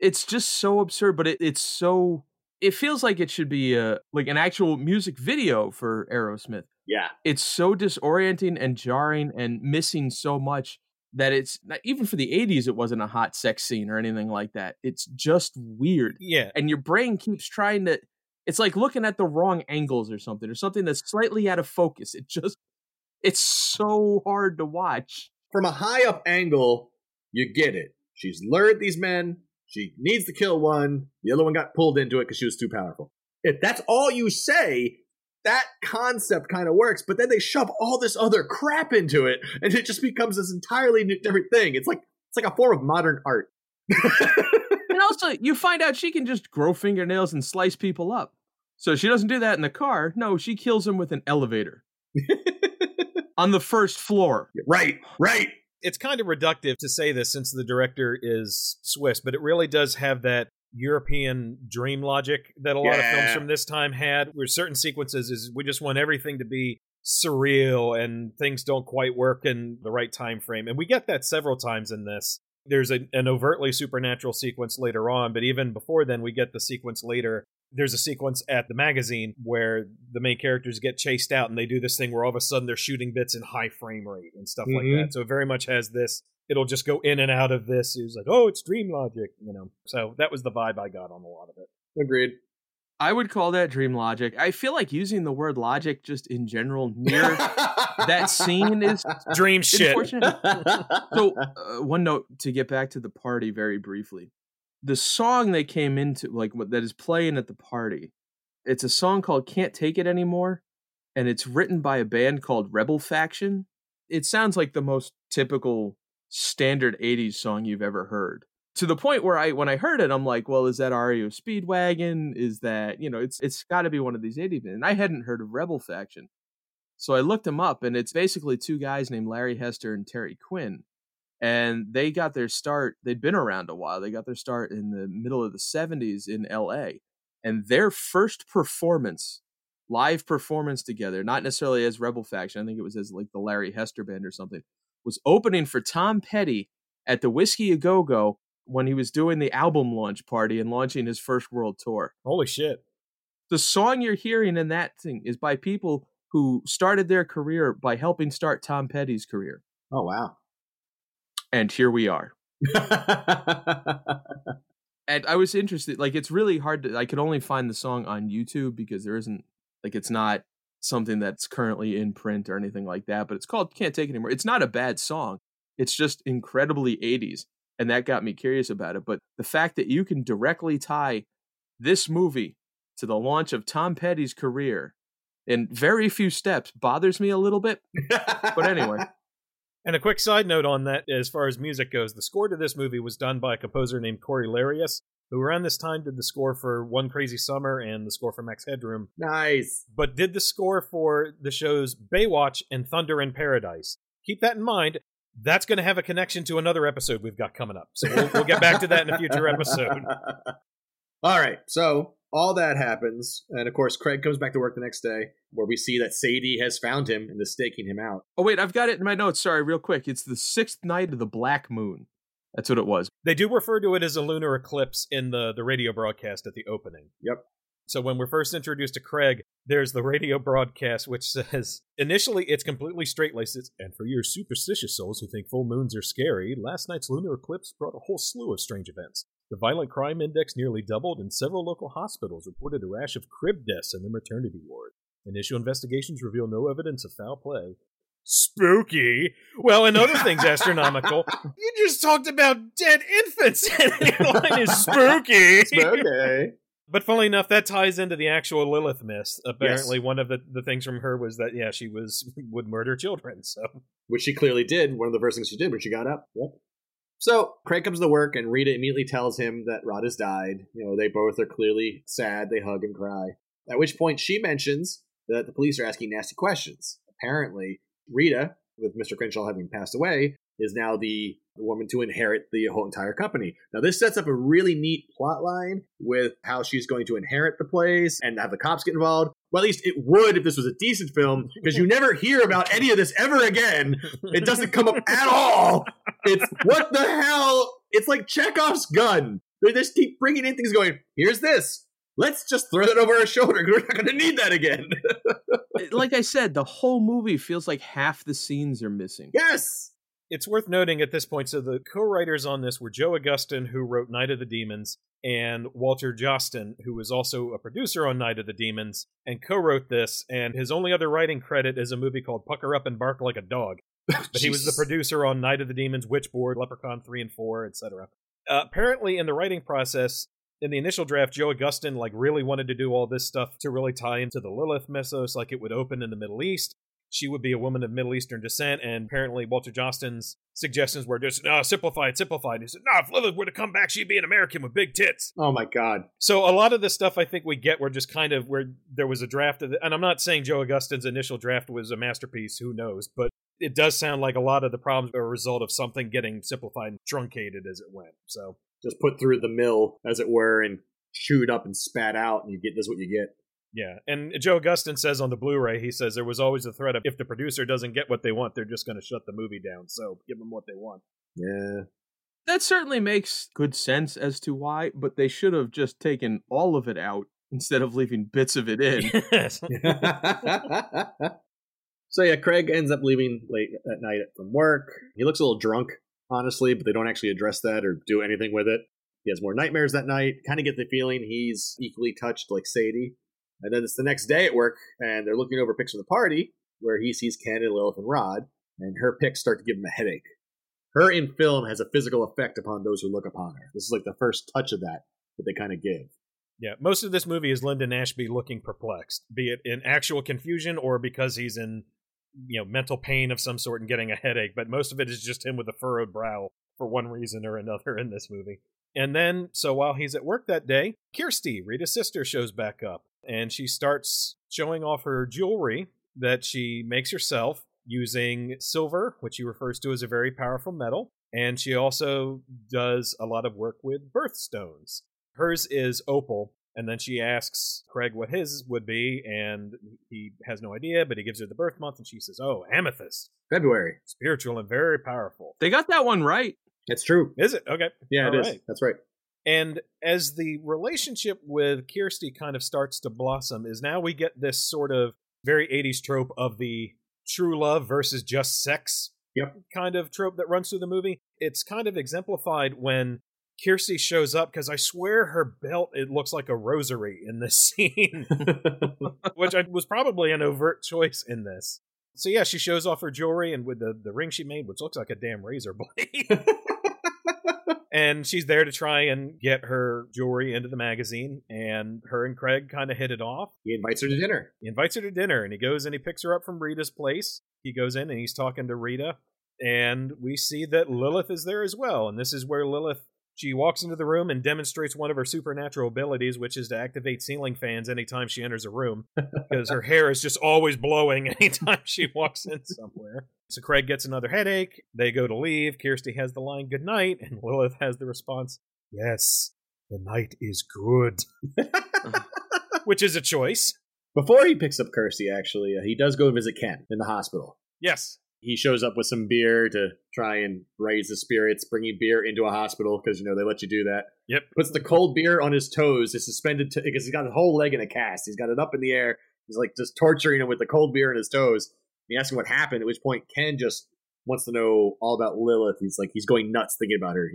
It's just so absurd, but it feels like it should be an actual music video for Aerosmith. Yeah. It's so disorienting and jarring and missing so much that it's not, even for the 80s, it wasn't a hot sex scene or anything like that. It's just weird. Yeah. And your brain keeps trying to. It's like looking at the wrong angles or something that's slightly out of focus. It's so hard to watch. From a high up angle, you get it. She's lured these men. She needs to kill one. The other one got pulled into it because she was too powerful. If that's all you say, that concept kind of works. But then they shove all this other crap into it, and it just becomes this entirely new, different thing. It's like a form of modern art. And also, you find out she can just grow fingernails and slice people up. So she doesn't do that in the car. No, she kills him with an elevator. On the first floor. Right. It's kind of reductive to say this since the director is Swiss, but it really does have that European dream logic that a lot of films from this time had, where certain sequences is we just want everything to be surreal and things don't quite work in the right time frame. And we get that several times in this. There's an overtly supernatural sequence later on, but even before then, we get the sequence later. There's a sequence at the magazine where the main characters get chased out, and they do this thing where all of a sudden they're shooting bits in high frame rate and stuff like that. So it very much has this, it'll just go in and out of this. It was like, oh, it's dream logic, you know. So that was the vibe I got on a lot of it. Agreed. I would call that dream logic. I feel like using the word logic just in general near that scene is dream shit. So one note to get back to the party very briefly. The song they came into, like that is playing at the party, it's a song called Can't Take It Anymore, and it's written by a band called Rebel Faction. It sounds like the most typical standard 80s song you've ever heard. To the point where when I heard it, I'm like, well, is that REO Speedwagon? Is that, you know, it's got to be one of these 80s. And I hadn't heard of Rebel Faction. So I looked them up, and it's basically two guys named Larry Hester and Terry Quinn. And they got their start, they'd been around a while, they got their start in the middle of the 70s in LA. And their first performance, live performance together, not necessarily as Rebel Faction, I think it was as like the Larry Hester Band or something, was opening for Tom Petty at the Whiskey A Go-Go when he was doing the album launch party and launching his first world tour. Holy shit. The song you're hearing in that thing is by people who started their career by helping start Tom Petty's career. Oh, wow. And here we are. And I was interested, like, it's really hard to, I could only find the song on YouTube because there isn't, like, it's not something that's currently in print or anything like that, but it's called Can't Take It Anymore. It's not a bad song. It's just incredibly 80s. And that got me curious about it. But the fact that you can directly tie this movie to the launch of Tom Petty's career in very few steps bothers me a little bit. But anyway. And a quick side note on that, as far as music goes, the score to this movie was done by a composer named Corey Larius, who around this time did the score for One Crazy Summer and the score for Max Headroom. Nice. But did the score for the shows Baywatch and Thunder in Paradise. Keep that in mind. That's going to have a connection to another episode we've got coming up. So we'll get back to that in a future episode. All right. So all that happens. And of course, Craig comes back to work the next day where we see that Sadie has found him and is staking him out. Oh, wait, I've got it in my notes. Sorry, real quick. It's the sixth night of the Black Moon. That's what it was. They do refer to it as a lunar eclipse in the radio broadcast at the opening. Yep. So when we're first introduced to Craig, there's the radio broadcast, which says, initially, it's completely straight-laced. It's, and for your superstitious souls who think full moons are scary, last night's lunar eclipse brought a whole slew of strange events. The violent crime index nearly doubled, and several local hospitals reported a rash of crib deaths in the maternity ward. Initial investigations reveal no evidence of foul play. Spooky. Well, and other things astronomical. You just talked about dead infants, and the line is spooky. Spooky. But funnily enough, that ties into the actual Lilith myth. Apparently, yes. One of the things from her was that, yeah, she would murder children. So, which she clearly did. One of the first things she did when she got up. Yep. So Craig comes to work and Rita immediately tells him that Rod has died. You know, they both are clearly sad. They hug and cry. At which point she mentions that the police are asking nasty questions. Apparently, Rita, with Mr. Crenshaw having passed away, is now the woman to inherit the whole entire company. Now, this sets up a really neat plot line with how she's going to inherit the place and have the cops get involved. Well, at least it would if this was a decent film, because you never hear about any of this ever again. It doesn't come up at all. It's what the hell? It's like Chekhov's gun. They just keep bringing in things going, here's this. Let's just throw that over our shoulder because we're not going to need that again. Like I said, the whole movie feels like half the scenes are missing. Yes. It's worth noting at this point, so the co-writers on this were Joe Augustin, who wrote Night of the Demons, and Walter Jostin, who was also a producer on Night of the Demons, and co-wrote this, and his only other writing credit is a movie called Pucker Up and Bark Like a Dog. But he was the producer on Night of the Demons, Witchboard, Leprechaun 3 and 4, etc. Apparently, in the writing process, in the initial draft, Joe Augustin really wanted to do all this stuff to really tie into the Lilith mythos, like it would open in the Middle East. She would be a woman of Middle Eastern descent, and apparently Walter Jostin's suggestions were just, no, simplify it, simplify it. He said, no, if Lilith were to come back, she'd be an American with big tits. Oh, my God. So a lot of the stuff I think we get were just kind of where there was a draft of it. And I'm not saying Joe Augustin's initial draft was a masterpiece. Who knows? But it does sound like a lot of the problems are a result of something getting simplified and truncated as it went. So just put through the mill, as it were, and chewed up and spat out, and you get this what you get. Yeah, and Joe Augustin says on the Blu-ray, he says there was always a threat of if the producer doesn't get what they want, they're just going to shut the movie down, so give them what they want. Yeah. That certainly makes good sense as to why, but they should have just taken all of it out instead of leaving bits of it in. Yes. So yeah, Craig ends up leaving late at night from work. He looks a little drunk, honestly, but they don't actually address that or do anything with it. He has more nightmares that night. Kind of get the feeling he's equally touched like Sadie. And then it's the next day at work, and they're looking over pics of the party, where he sees Candida, Lilith, and Rod, and her pics start to give him a headache. Her in film has a physical effect upon those who look upon her. This is like the first touch of that they kind of give. Yeah, most of this movie is Linden Ashby looking perplexed, be it in actual confusion or because he's in, mental pain of some sort and getting a headache. But most of it is just him with a furrowed brow for one reason or another in this movie. And then, so while he's at work that day, Kirsty, Rita's sister, shows back up, and she starts showing off her jewelry that she makes herself, using silver, which he refers to as a very powerful metal, and she also does a lot of work with birthstones. Hers is opal, and then she asks Craig what his would be, and he has no idea, but he gives her the birth month, and she says, oh, amethyst. February. Spiritual and very powerful. They got that one right. It's true. Is it? Okay. Yeah, it is. That's right. And as the relationship with Kirsty kind of starts to blossom, is now we get this sort of very 80s trope of the true love versus just sex kind of trope that runs through the movie. It's kind of exemplified when Kirsty shows up, because I swear her belt, it looks like a rosary in this scene, which was probably an overt choice in this. So yeah, she shows off her jewelry and with the ring she made, which looks like a damn razor blade. And she's there to try and get her jewelry into the magazine, and her and Craig kind of hit it off. He invites her to dinner, and he goes and he picks her up from Rita's place. He goes in and he's talking to Rita, and we see that Lilith is there as well. And this is where Lilith, she walks into the room and demonstrates one of her supernatural abilities, which is to activate ceiling fans anytime she enters a room, because her hair is just always blowing anytime she walks in somewhere. So Craig gets another headache. They go to leave. Kirsty has the line, good night. And Lilith has the response, yes, the night is good. Which is a choice. Before he picks up Kirsty, actually, he does go visit Ken in the hospital. Yes. He shows up with some beer to try and raise the spirits, bringing beer into a hospital because, they let you do that. Yep. Puts the cold beer on his toes. Is suspended because he's got his whole leg in a cast. He's got it up in the air. He's like just torturing him with the cold beer in his toes. He asks him what happened, at which point Ken just wants to know all about Lilith. He's going nuts thinking about her.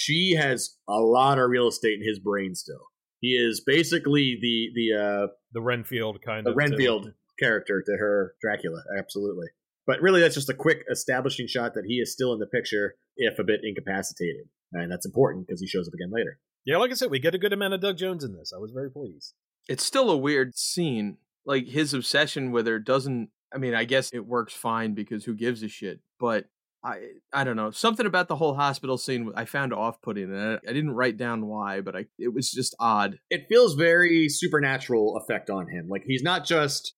She has a lot of real estate in his brain still. He is basically the Renfield kind of. The Renfield character to her Dracula, absolutely. But really that's just a quick establishing shot that he is still in the picture, if a bit incapacitated. And that's important because he shows up again later. Yeah, like I said, we get a good amount of Doug Jones in this. I was very pleased. It's still a weird scene. Like, his obsession with her doesn't, I guess it works fine because who gives a shit, but I don't know. Something about the whole hospital scene I found off-putting, and I didn't write down why, but it was just odd. It feels very supernatural effect on him. Like, he's not just,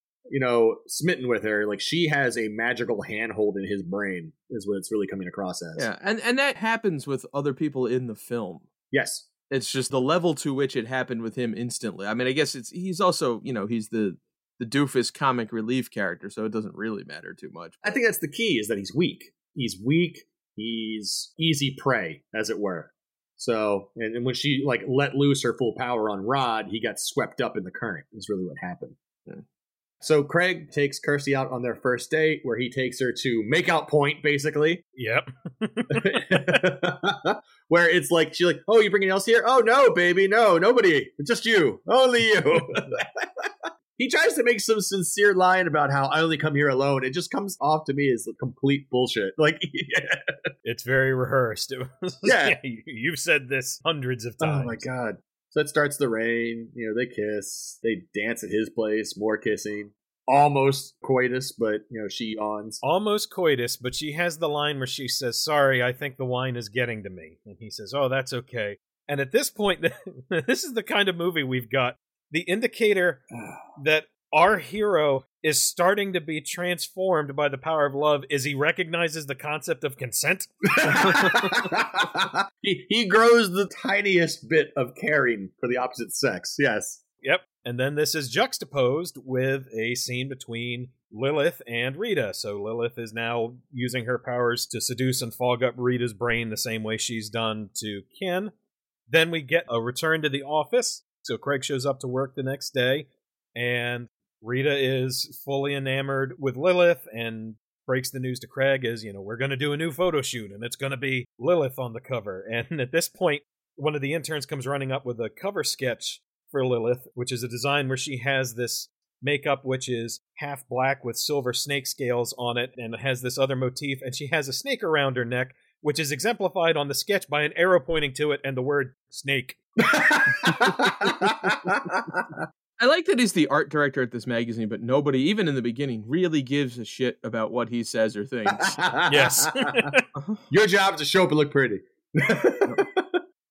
smitten with her. Like, she has a magical handhold in his brain is what it's really coming across as. Yeah, and that happens with other people in the film. Yes. It's just the level to which it happened with him instantly. I guess he's also, he's the doofus comic relief character, so it doesn't really matter too much. I think that's the key, is that he's weak. He's easy prey, as it were. So, and when she, let loose her full power on Rod, he got swept up in the current, is really what happened. Yeah. So Craig takes Kirsty out on their first date, where he takes her to Makeout Point, basically. Yep. Where it's like, she's like, oh, you bringing else here? Oh, no, baby, no, nobody. Just you. Only you. He tries to make some sincere line about how I only come here alone. It just comes off to me as complete bullshit. It's very rehearsed. Yeah. You've said this hundreds of times. Oh, my God. So it starts to rain. They kiss. They dance at his place. More kissing. Almost coitus, but, she yawns. Almost coitus, but she has the line where she says, sorry, I think the wine is getting to me. And he says, oh, that's okay. And at this point, this is the kind of movie we've got. The indicator that our hero is starting to be transformed by the power of love is he recognizes the concept of consent. He grows the tiniest bit of caring for the opposite sex, yes. Yep. And then this is juxtaposed with a scene between Lilith and Rita. So Lilith is now using her powers to seduce and fog up Rita's brain the same way she's done to Ken. Then we get a return to the office. So Craig shows up to work the next day, and Rita is fully enamored with Lilith and breaks the news to Craig as, you know, we're going to do a new photo shoot, and it's going to be Lilith on the cover. And at this point, one of the interns comes running up with a cover sketch for Lilith, which is a design where she has this makeup which is half black with silver snake scales on it, and has this other motif, and she has a snake around her neck, which is exemplified on the sketch by an arrow pointing to it and the word snake. I like that he's the art director at this magazine, but nobody, even in the beginning, really gives a shit about what he says or thinks. Yes. Your job is to show up and look pretty.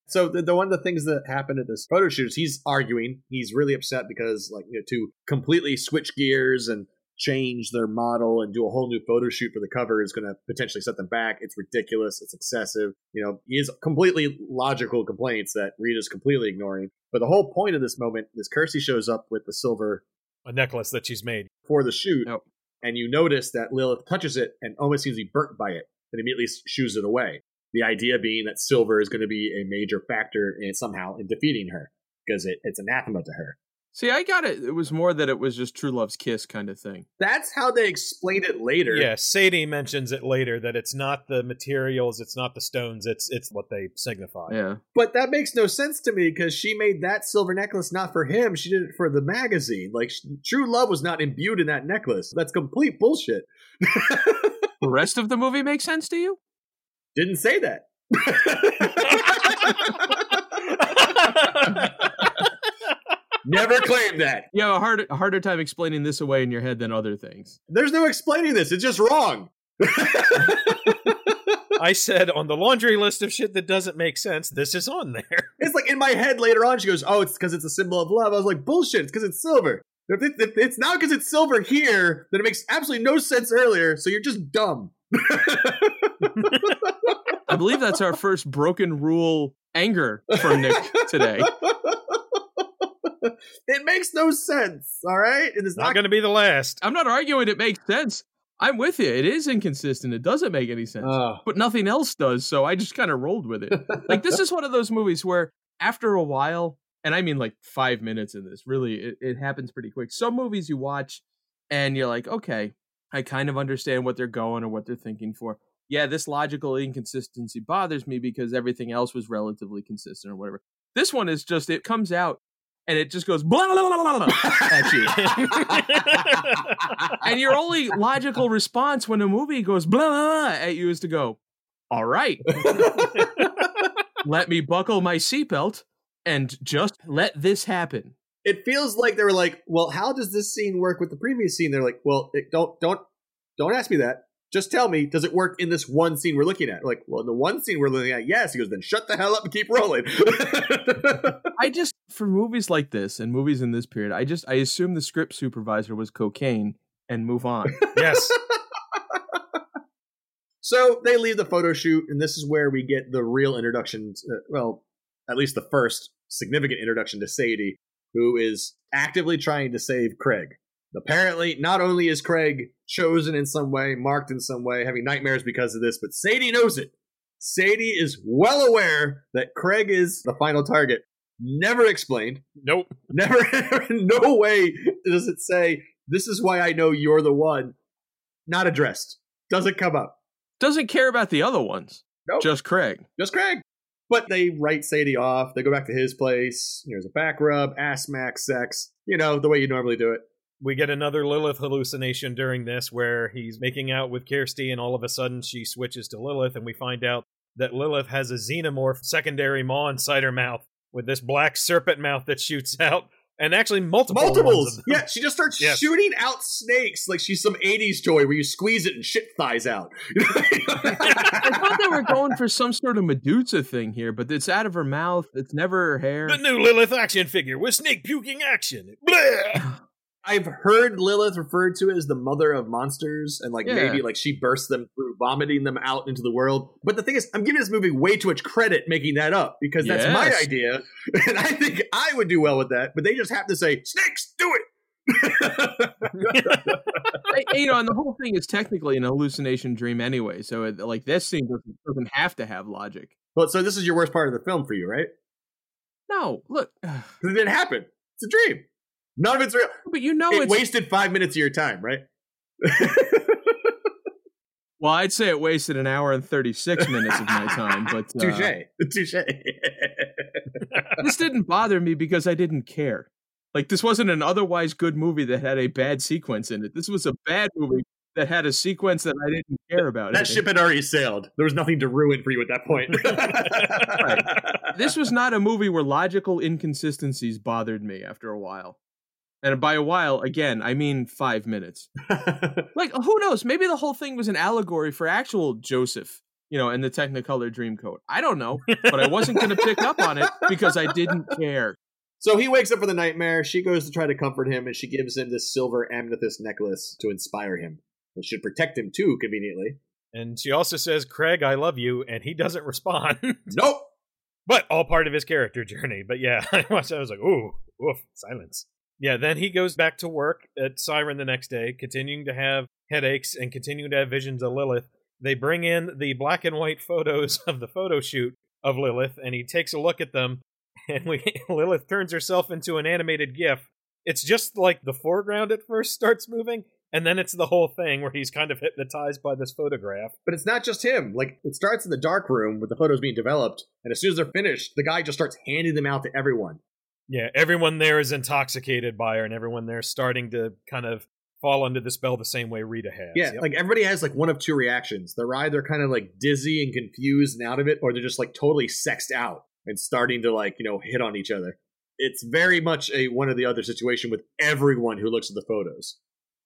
So the one of the things that happened at this photo shoot is he's arguing. He's really upset because, like, you know, to completely switch gears and change their model and do a whole new photo shoot for the cover is going to potentially set them back. It's ridiculous. It's excessive. You know, he has completely logical complaints that Rita's completely ignoring. But the whole point of this moment is Kirsty shows up with the silver necklace that she's made for the shoot. Oh. And you notice that Lilith touches it and almost seems to be burnt by it and immediately shoos it away. The idea being that silver is going to be a major factor in somehow in defeating her because it's anathema to her. See, I got it. It was more that it was just true love's kiss kind of thing. That's how they explained it later. Yeah, Sadie mentions it later that it's not the materials, it's not the stones, it's what they signify. Yeah. But that makes no sense to me because she made that silver necklace not for him. She did it for the magazine. Like, true love was not imbued in that necklace. That's complete bullshit. The rest of the movie makes sense to you? Didn't say that. Never claimed that. You have a harder time explaining this away in your head than other things. There's no explaining this. It's just wrong. I said on the laundry list of shit that doesn't make sense, this is on there. It's like in my head later on, she goes, oh, it's because it's a symbol of love. I was like, bullshit, it's because it's silver. If it's not because it's silver here, then it makes absolutely no sense earlier, so you're just dumb. I believe that's our first broken rule anger from Nick today. It makes no sense, all right? It is not going to be the last. I'm not arguing it makes sense. I'm with you. It is inconsistent. It doesn't make any sense. But nothing else does, so I just kind of rolled with it. Like, this is one of those movies where after a while, and I mean like 5 minutes in this, really, it happens pretty quick. Some movies you watch and you're like, okay, I kind of understand what they're going or what they're thinking for. Yeah, this logical inconsistency bothers me because everything else was relatively consistent or whatever. This one is just, it comes out and it just goes blah, blah, blah, blah, blah at you. And your only logical response when a movie goes blah, blah, blah at you is to go, all right, let me buckle my seatbelt and just let this happen. It feels like they were like, well, how does this scene work with the previous scene? They're like, well, don't ask me that. Just tell me, does it work in this one scene we're looking at? Like, well, in the one scene we're looking at, yes. He goes, then shut the hell up and keep rolling. For movies like this and movies in this period, I assume the script supervisor was cocaine and move on. Yes. So they leave the photo shoot, and this is where we get the real introduction. Well, at least the first significant introduction to Sadie, who is actively trying to save Craig. Apparently, not only is Craig chosen in some way, marked in some way, having nightmares because of this, but Sadie knows it. Sadie is well aware that Craig is the final target. Never explained. Nope. Never. No way does it say, this is why I know you're the one. Not addressed. Doesn't come up. Doesn't care about the other ones. Nope. Just Craig. But they write Sadie off. They go back to his place. There's a back rub, ass smack, sex. You know, the way you normally do it. We get another Lilith hallucination during this where he's making out with Kirsty and all of a sudden she switches to Lilith and we find out that Lilith has a xenomorph secondary maw inside her mouth with this black serpent mouth that shoots out and actually multiples. Yeah, she just starts shooting out snakes like she's some 80s toy where you squeeze it and shit thighs out. I thought they were going for some sort of Medusa thing here, but it's out of her mouth. It's never her hair. The new Lilith action figure with snake puking action. Blah! I've heard Lilith referred to as the mother of monsters, and like maybe like she bursts them through, vomiting them out into the world. But the thing is, I'm giving this movie way too much credit making that up, because that's my idea, and I think I would do well with that. But they just have to say, "Snakes, do it." You know, and the whole thing is technically an hallucination dream anyway, so it, like, this scene doesn't have to have logic. Well, so this is your worst part of the film for you, right? No, look, it didn't happen. It's a dream. None of it's real. But you know, it wasted 5 minutes of your time, right? Well, I'd say it wasted an hour and 36 minutes of my time, but touche. This didn't bother me because I didn't care. Like, this wasn't an otherwise good movie that had a bad sequence in it. This was a bad movie that had a sequence that I didn't care about. That ship had already sailed. There was nothing to ruin for you at that point. Right. This was not a movie where logical inconsistencies bothered me after a while. And by a while, again, I mean 5 minutes. Like, who knows? Maybe the whole thing was an allegory for actual Joseph, you know, and the Technicolor Dreamcoat. I don't know, but I wasn't going to pick up on it because I didn't care. So he wakes up with a nightmare. She goes to try to comfort him, and she gives him this silver amethyst necklace to inspire him. It should protect him, too, conveniently. And she also says, "Craig, I love you," and he doesn't respond. Nope. But all part of his character journey. But yeah, I watched it. I was like, ooh, oof, silence. Yeah, then he goes back to work at Siren the next day, continuing to have headaches and continuing to have visions of Lilith. They bring in the black and white photos of the photo shoot of Lilith, and he takes a look at them. And Lilith turns herself into an animated GIF. It's just like the foreground at first starts moving, and then it's the whole thing where he's kind of hypnotized by this photograph. But it's not just him. Like, it starts in the dark room with the photos being developed, and as soon as they're finished, the guy just starts handing them out to everyone. Yeah, everyone there is intoxicated by her, and everyone there is starting to kind of fall under the spell the same way Rita has. Yeah, yep. Like, everybody has, like, one of two reactions. They're either kind of, like, dizzy and confused and out of it, or they're just, like, totally sexed out and starting to, like, you know, hit on each other. It's very much a one or the other situation with everyone who looks at the photos.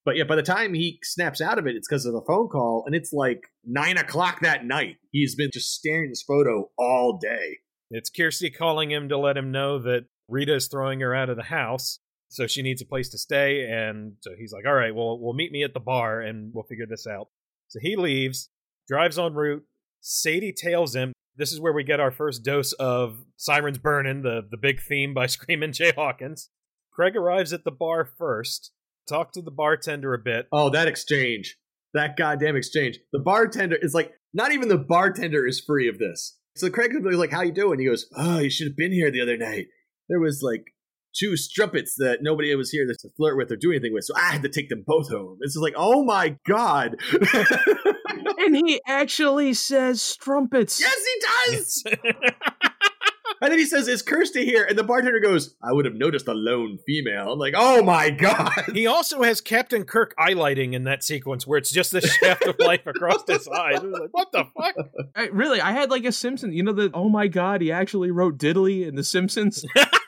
But yeah, by the time he snaps out of it, it's because of a phone call, and it's like 9:00 that night. He's been just staring at this photo all day. It's Kirstie calling him to let him know that Rita is throwing her out of the house, so she needs a place to stay, and so he's like, all right, well, we'll meet me at the bar, and we'll figure this out. So he leaves, drives en route, Sadie tails him. This is where we get our first dose of Sirens Burnin', the big theme by Screamin' Jay Hawkins. Craig arrives at the bar first, talks to the bartender a bit. Oh, that exchange. That goddamn exchange. The bartender is like, not even the bartender is free of this. So Craig's like, how you doing? He goes, oh, you should have been here the other night. There was like two strumpets that nobody was here to flirt with or do anything with, so I had to take them both home. This is like, oh my God. And he actually says strumpets. Yes, he does. And then he says, is Kirstie here? And the bartender goes, I would have noticed a lone female. I'm like, oh my God. He also has Captain Kirk eye lighting in that sequence where it's just the shaft of life across his eyes. I was like, what the fuck? I had like a Simpson, you know, the, oh my God, he actually wrote Diddley in The Simpsons.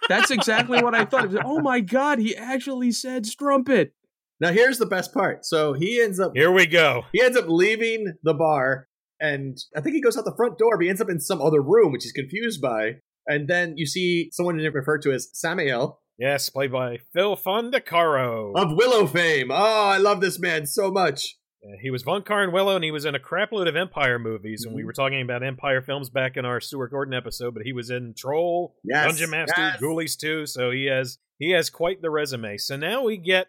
That's exactly what I thought. It was like, oh my God, he actually said strumpet. Now, here's the best part. So he ends up... Here we go. He ends up leaving the bar, and I think he goes out the front door, but he ends up in some other room, which he's confused by. And then you see someone referred to as Samael. Yes, played by Phil Fondacaro. Of Willow fame. Oh, I love this man so much. Yeah, he was Von Karn Willow, and he was in a crapload of Empire movies, and we were talking about Empire films back in our Stuart Gordon episode, but he was in Troll, Dungeon Master, Ghoulies 2, so he has quite the resume. So now we get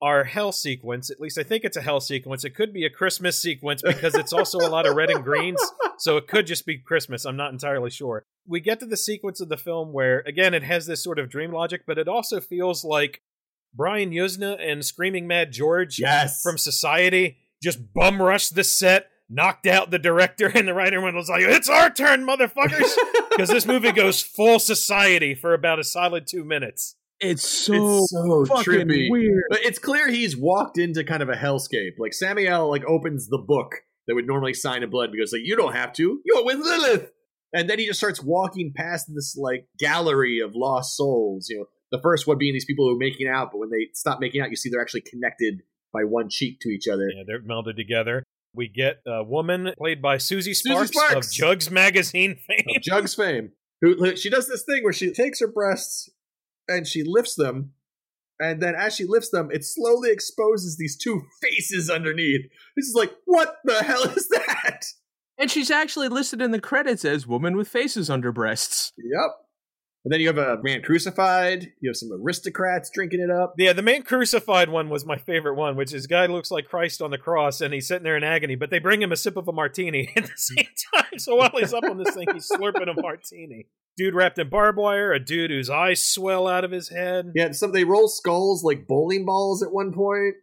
our hell sequence. At least I think it's a hell sequence. It could be a Christmas sequence because it's also a lot of red and greens, so it could just be Christmas. I'm not entirely sure. We get to the sequence of the film where, again, it has this sort of dream logic, but it also feels like Brian Yuzna and Screaming Mad George from Society just bum rushed the set, knocked out the director and the writer, and was like, it's our turn, motherfuckers! Because this movie goes full Society for about a solid 2 minutes. It's so fucking trippy. Weird. But it's clear he's walked into kind of a hellscape. Like, Samael, like, opens the book that would normally sign in blood because, like, you don't have to. You're with Lilith! And then he just starts walking past this, like, gallery of lost souls. You know, the first one being these people who are making out, but when they stop making out, you see they're actually connected by one cheek to each other. Yeah, they're melded together. We get a woman played by Susie Sparks of Jugs magazine fame. Of Jugs fame. Who, she does this thing where she takes her breasts and she lifts them, And then as she lifts them, it slowly exposes these two faces underneath. This is like, what the hell is that? And she's actually listed in the credits as woman with faces under breasts. Yep. And then you have a man crucified. You have some aristocrats drinking it up. Yeah, the man crucified one was my favorite one, which is guy looks like Christ on the cross, and he's sitting there in agony, but they bring him a sip of a martini at the same time. So while he's up on this thing, he's slurping a martini. Dude wrapped in barbed wire, a dude whose eyes swell out of his head. Yeah, so they roll skulls like bowling balls at one point.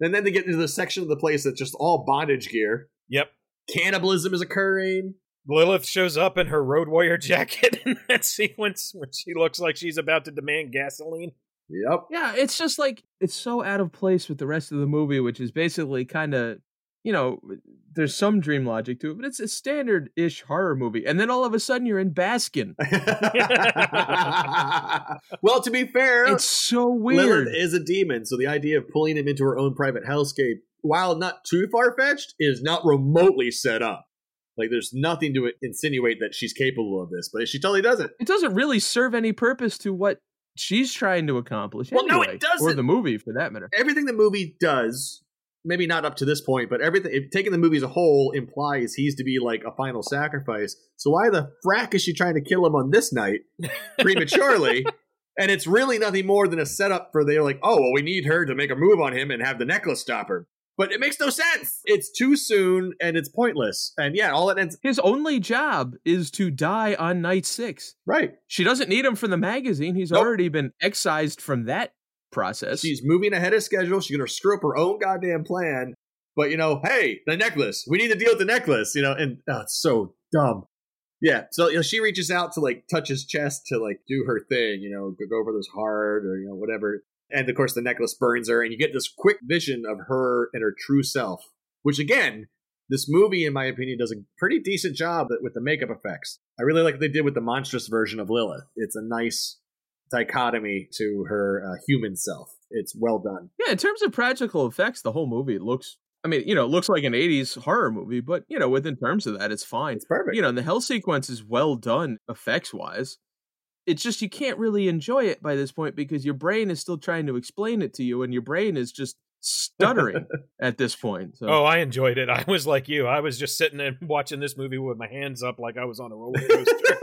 And then they get into the section of the place that's just all bondage gear. Yep. Cannibalism is occurring. Lilith shows up in her road warrior jacket in that sequence when she looks like she's about to demand gasoline. Yep. Yeah, it's just like, it's so out of place with the rest of the movie, which is basically kind of, you know, there's some dream logic to it, but it's a standard-ish horror movie. And then all of a sudden you're in Baskin. Well, to be fair, it's so weird. Lilith is a demon, so the idea of pulling him into her own private hellscape, while not too far-fetched, is not remotely set up. Like, there's nothing to insinuate that she's capable of this, but she totally doesn't. It doesn't really serve any purpose to what she's trying to accomplish. Well, anyway, no, it doesn't. Or the movie, for that matter. Everything the movie does, maybe not up to this point, but everything, taking the movie as a whole, implies he's to be, like, a final sacrifice. So why the frack is she trying to kill him on this night prematurely? And it's really nothing more than a setup for they're like, oh, well, we need her to make a move on him and have the necklace stop her. But it makes no sense. It's too soon and it's pointless. And yeah, all it ends. His only job is to die on night 6. Right. She doesn't need him for the magazine. He's already been excised from that process. She's moving ahead of schedule. She's going to screw up her own goddamn plan. But, you know, hey, the necklace. We need to deal with the necklace, you know, and it's so dumb. Yeah. So, you know, she reaches out to like touch his chest to like do her thing, you know, go over this hard or, you know, whatever. And, of course, the necklace burns her, and you get this quick vision of her and her true self, which, again, this movie, in my opinion, does a pretty decent job with the makeup effects. I really like what they did with the monstrous version of Lilith. It's a nice dichotomy to her human self. It's well done. Yeah, in terms of practical effects, the whole movie looks, I mean, you know, it looks like an 80s horror movie, but, you know, within terms of that, it's fine. It's perfect. You know, and the hell sequence is well done effects-wise. It's just you can't really enjoy it by this point because your brain is still trying to explain it to you and your brain is just stuttering at this point. So. Oh, I enjoyed it. I was like you. I was just sitting and watching this movie with my hands up like I was on a roller coaster.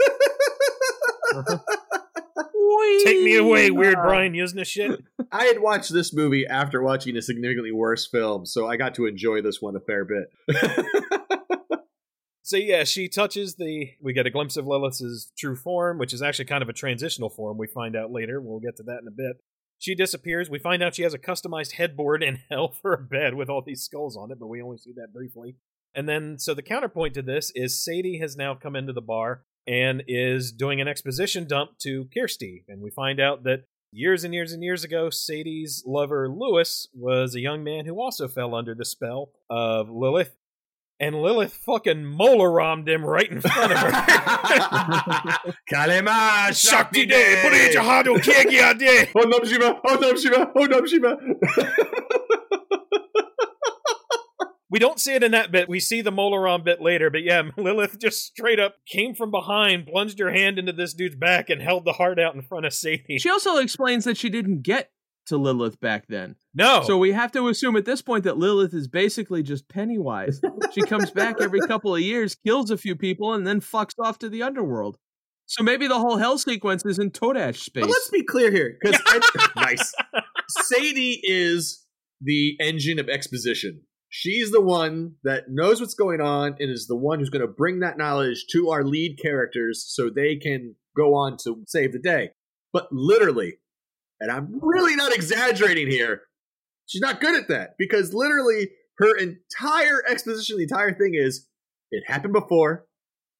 Take me away, weird Brian Yuzna shit. I had watched this movie after watching a significantly worse film, so I got to enjoy this one a fair bit. So yeah, she touches we get a glimpse of Lilith's true form, which is actually kind of a transitional form, we find out later. We'll get to that in a bit. She disappears. We find out she has a customized headboard in hell for a bed with all these skulls on it, but we only see that briefly. And then, so the counterpoint to this is Sadie has now come into the bar and is doing an exposition dump to Kirsty. And we find out that years and years and years ago, Sadie's lover, Lewis, was a young man who also fell under the spell of Lilith. And Lilith fucking molaromed him right in front of her. Kalema, Shakti Day, Puri Jahado Kegia Day. Oh, Nam Shiva, oh, Nam Shiva, oh, Nam Shiva. We don't see it in that bit. We see the molarom bit later. But yeah, Lilith just straight up came from behind, plunged her hand into this dude's back, and held the heart out in front of Sadie. She also explains that she didn't get to Lilith back then. No. So we have to assume at this point that Lilith is basically just Pennywise. She comes back every couple of years, kills a few people, and then fucks off to the underworld. So maybe the whole hell sequence is in Toadash space. But let's be clear here. Because nice. Sadie is the engine of exposition. She's the one that knows what's going on and is the one who's going to bring that knowledge to our lead characters so they can go on to save the day. But literally, and I'm really not exaggerating here, she's not good at that, because literally her entire exposition, the entire thing is, it happened before,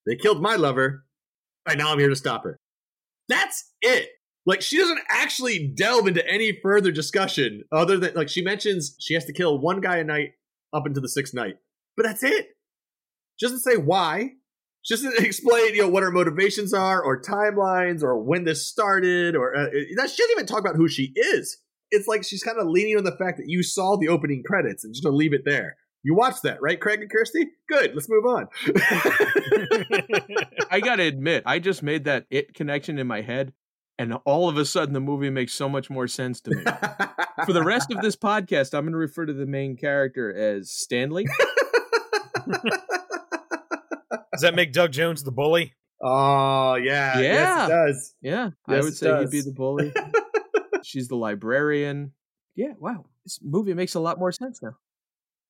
they killed my lover, and now I'm here to stop her. That's it. Like, she doesn't actually delve into any further discussion other than, like, she mentions she has to kill one guy a night up into the 6th night. But that's it. She doesn't say why. She doesn't explain, you know, what her motivations are or timelines or when this started or she doesn't even talk about who she is. It's like she's kind of leaning on the fact that you saw the opening credits and just going to leave it there. You watched that, right, Craig and Kirsty? Good. Let's move on. I got to admit, I just made that it connection in my head And all of a sudden, the movie makes so much more sense to me. For the rest of this podcast, I'm going to refer to the main character as Stanley. Does that make Doug Jones the bully? Oh, yeah. Yes, it does. Yeah, yes, I would say he'd be the bully. She's the librarian. Yeah, wow. This movie makes a lot more sense now.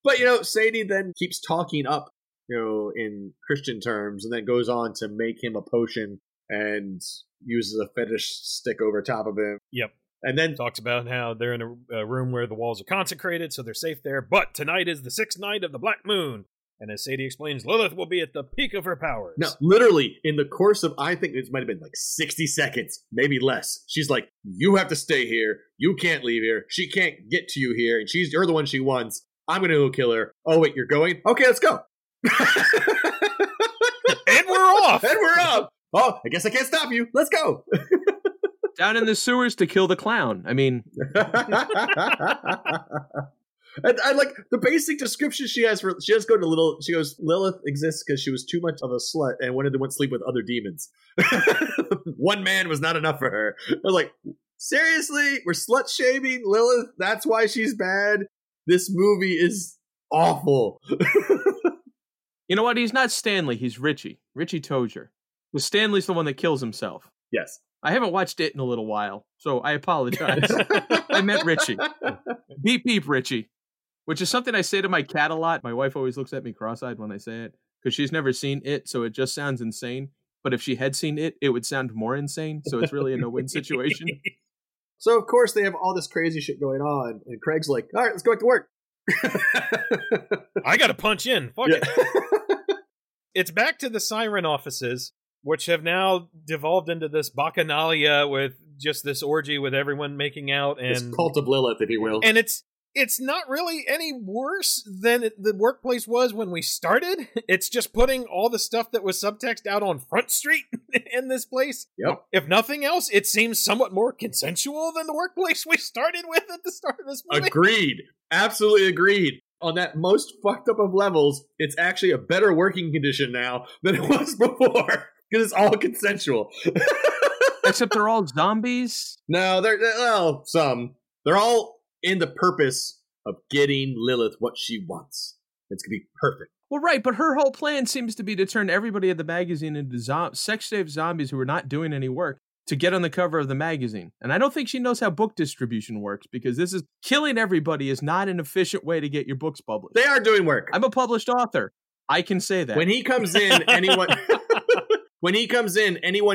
But, you know, Sadie then keeps talking up, you know, in Christian terms, and then goes on to make him a potion and uses a fetish stick over top of him. Yep. And then talks about how they're in a room where the walls are consecrated, so they're safe there. But tonight is the sixth night of the Black Moon. And as Sadie explains, Lilith will be at the peak of her powers. No, literally, in the course of, I think it might have been like 60 seconds, maybe less. She's like, you have to stay here. You can't leave here. She can't get to you here. And you're the one she wants. I'm going to go kill her. Oh, wait, you're going? Okay, let's go. And we're off. And we're off. Oh, I guess I can't stop you. Let's go. Down in the sewers to kill the clown. I mean... I like the basic description she has for. She does go to little. She goes, Lilith exists because she was too much of a slut and went to sleep with other demons. One man was not enough for her. I was like, seriously, we're slut shaming Lilith. That's why she's bad. This movie is awful. You know what? He's not Stanley. He's Richie. Richie Tozier. Well, Stanley's the one that kills himself. Yes. I haven't watched it in a little while, so I apologize. I met Richie. Beep beep, Richie. Which is something I say to my cat a lot. My wife always looks at me cross-eyed when I say it, because she's never seen it, so it just sounds insane. But if she had seen it, it would sound more insane, so it's really a no-win situation. So, of course, they have all this crazy shit going on, and Craig's like, all right, let's go back to work. I got to punch in. Fuck yeah. It. It's back to the Siren offices, which have now devolved into this bacchanalia with just this orgy with everyone making out. And this cult of Lilith, if you will. And it's not really any worse than the workplace was when we started. It's just putting all the stuff that was subtext out on Front Street in this place. Yep. If nothing else, it seems somewhat more consensual than the workplace we started with at the start of this movie. Agreed. Absolutely agreed. On that most fucked up of levels, it's actually a better working condition now than it was before. Because it's all consensual. Except they're all zombies? No, well, some. They're all... in the purpose of getting Lilith what she wants. It's going to be perfect. Well, right, but her whole plan seems to be to turn everybody at the magazine into sex-safe zombies who are not doing any work to get on the cover of the magazine. And I don't think she knows how book distribution works, because this is killing everybody is not an efficient way to get your books published. They are doing work. I'm a published author. I can say that. When he comes in, anyone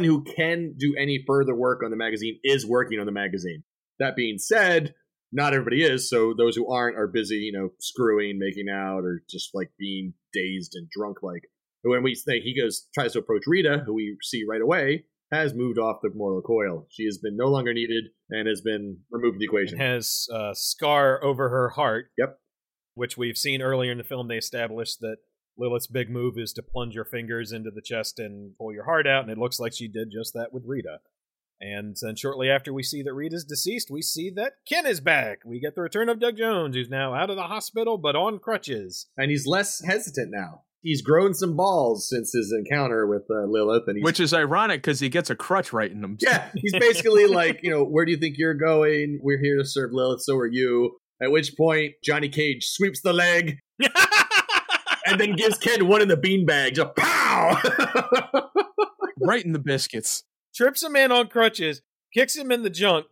who can do any further work on the magazine is working on the magazine. That being said... not everybody is, so those who aren't are busy, you know, screwing, making out, or just, like, being dazed and drunk-like. When we say he tries to approach Rita, who we see right away, has moved off the mortal coil. She has been no longer needed and has been removed from the equation. And has a scar over her heart. Yep. Which we've seen earlier in the film. They established that Lilith's big move is to plunge your fingers into the chest and pull your heart out, and it looks like she did just that with Rita. And then shortly after we see that Rita's deceased, we see that Ken is back. We get the return of Doug Jones, who's now out of the hospital, but on crutches. And he's less hesitant now. He's grown some balls since his encounter with Lilith. Which is ironic, because he gets a crutch right in him. Yeah, he's basically like, you know, where do you think you're going? We're here to serve Lilith, so are you. At which point, Johnny Cage sweeps the leg. And then gives Ken one in the beanbag. Just pow! Right in the biscuits. Trips a man on crutches, kicks him in the junk,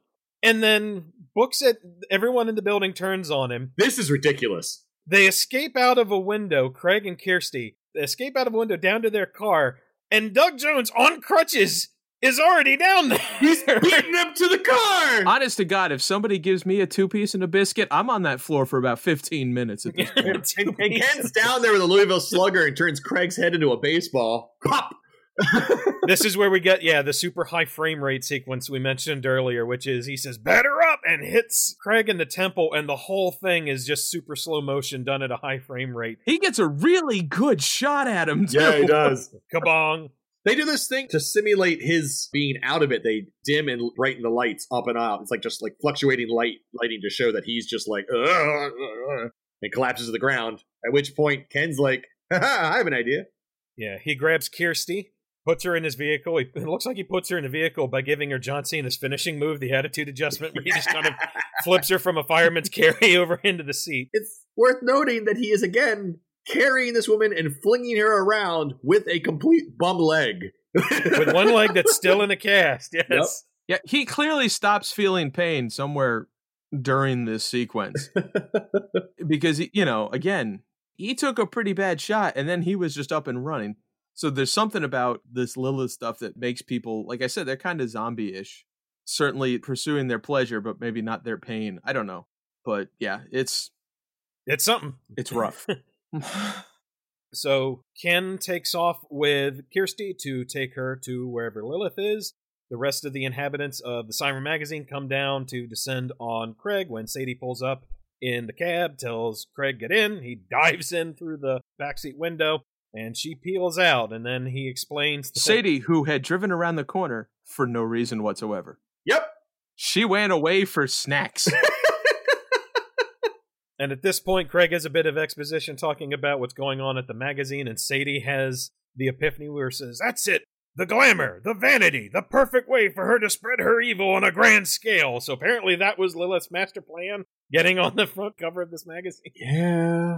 and then books it. Everyone in the building turns on him. This is ridiculous. They escape out of a window, Craig and Kirsty. They escape out of a window down to their car, and Doug Jones on crutches is already down there. He's beating him to the car. Honest to God, if somebody gives me a two-piece and a biscuit, I'm on that floor for about 15 minutes at this point. and Ken's down there with a Louisville Slugger and turns Craig's head into a baseball. Pop! This is where we get the super high frame rate sequence we mentioned earlier, which is he says batter up and hits Craig in the temple, and the whole thing is just super slow motion done at a high frame rate. He gets a really good shot at him too. Yeah, he does. Kabong. They do this thing to simulate his being out of it. They dim and brighten the lights up and out. It's like just like fluctuating lighting to show that he's just like and collapses to the ground, at which point Ken's like, haha, I have an idea. Yeah, he grabs Kirsty puts her in his vehicle. It looks like he puts her in the vehicle by giving her John Cena's finishing move, the attitude adjustment, where he just kind of flips her from a fireman's carry over into the seat. It's worth noting that he is, again, carrying this woman and flinging her around with a complete bum leg. With one leg that's still in a cast, yes. Yep. Yeah, he clearly stops feeling pain somewhere during this sequence. Because, you know, again, he took a pretty bad shot and then he was just up and running. So there's something about this Lilith stuff that makes people, like I said, they're kind of zombie-ish. Certainly pursuing their pleasure, but maybe not their pain. I don't know. But yeah, it's something. It's rough. So Ken takes off with Kirsty to take her to wherever Lilith is. The rest of the inhabitants of the Siren Magazine come down to descend on Craig when Sadie pulls up in the cab, tells Craig get in. He dives in through the backseat window, and she peels out, and then he explains to Sadie, who had driven around the corner for no reason whatsoever. Yep. She went away for snacks. And at this point, Craig has a bit of exposition talking about what's going on at the magazine, and Sadie has the epiphany where she says, that's it. The glamour, the vanity, the perfect way for her to spread her evil on a grand scale. So apparently that was Lilith's master plan, getting on the front cover of this magazine. Yeah.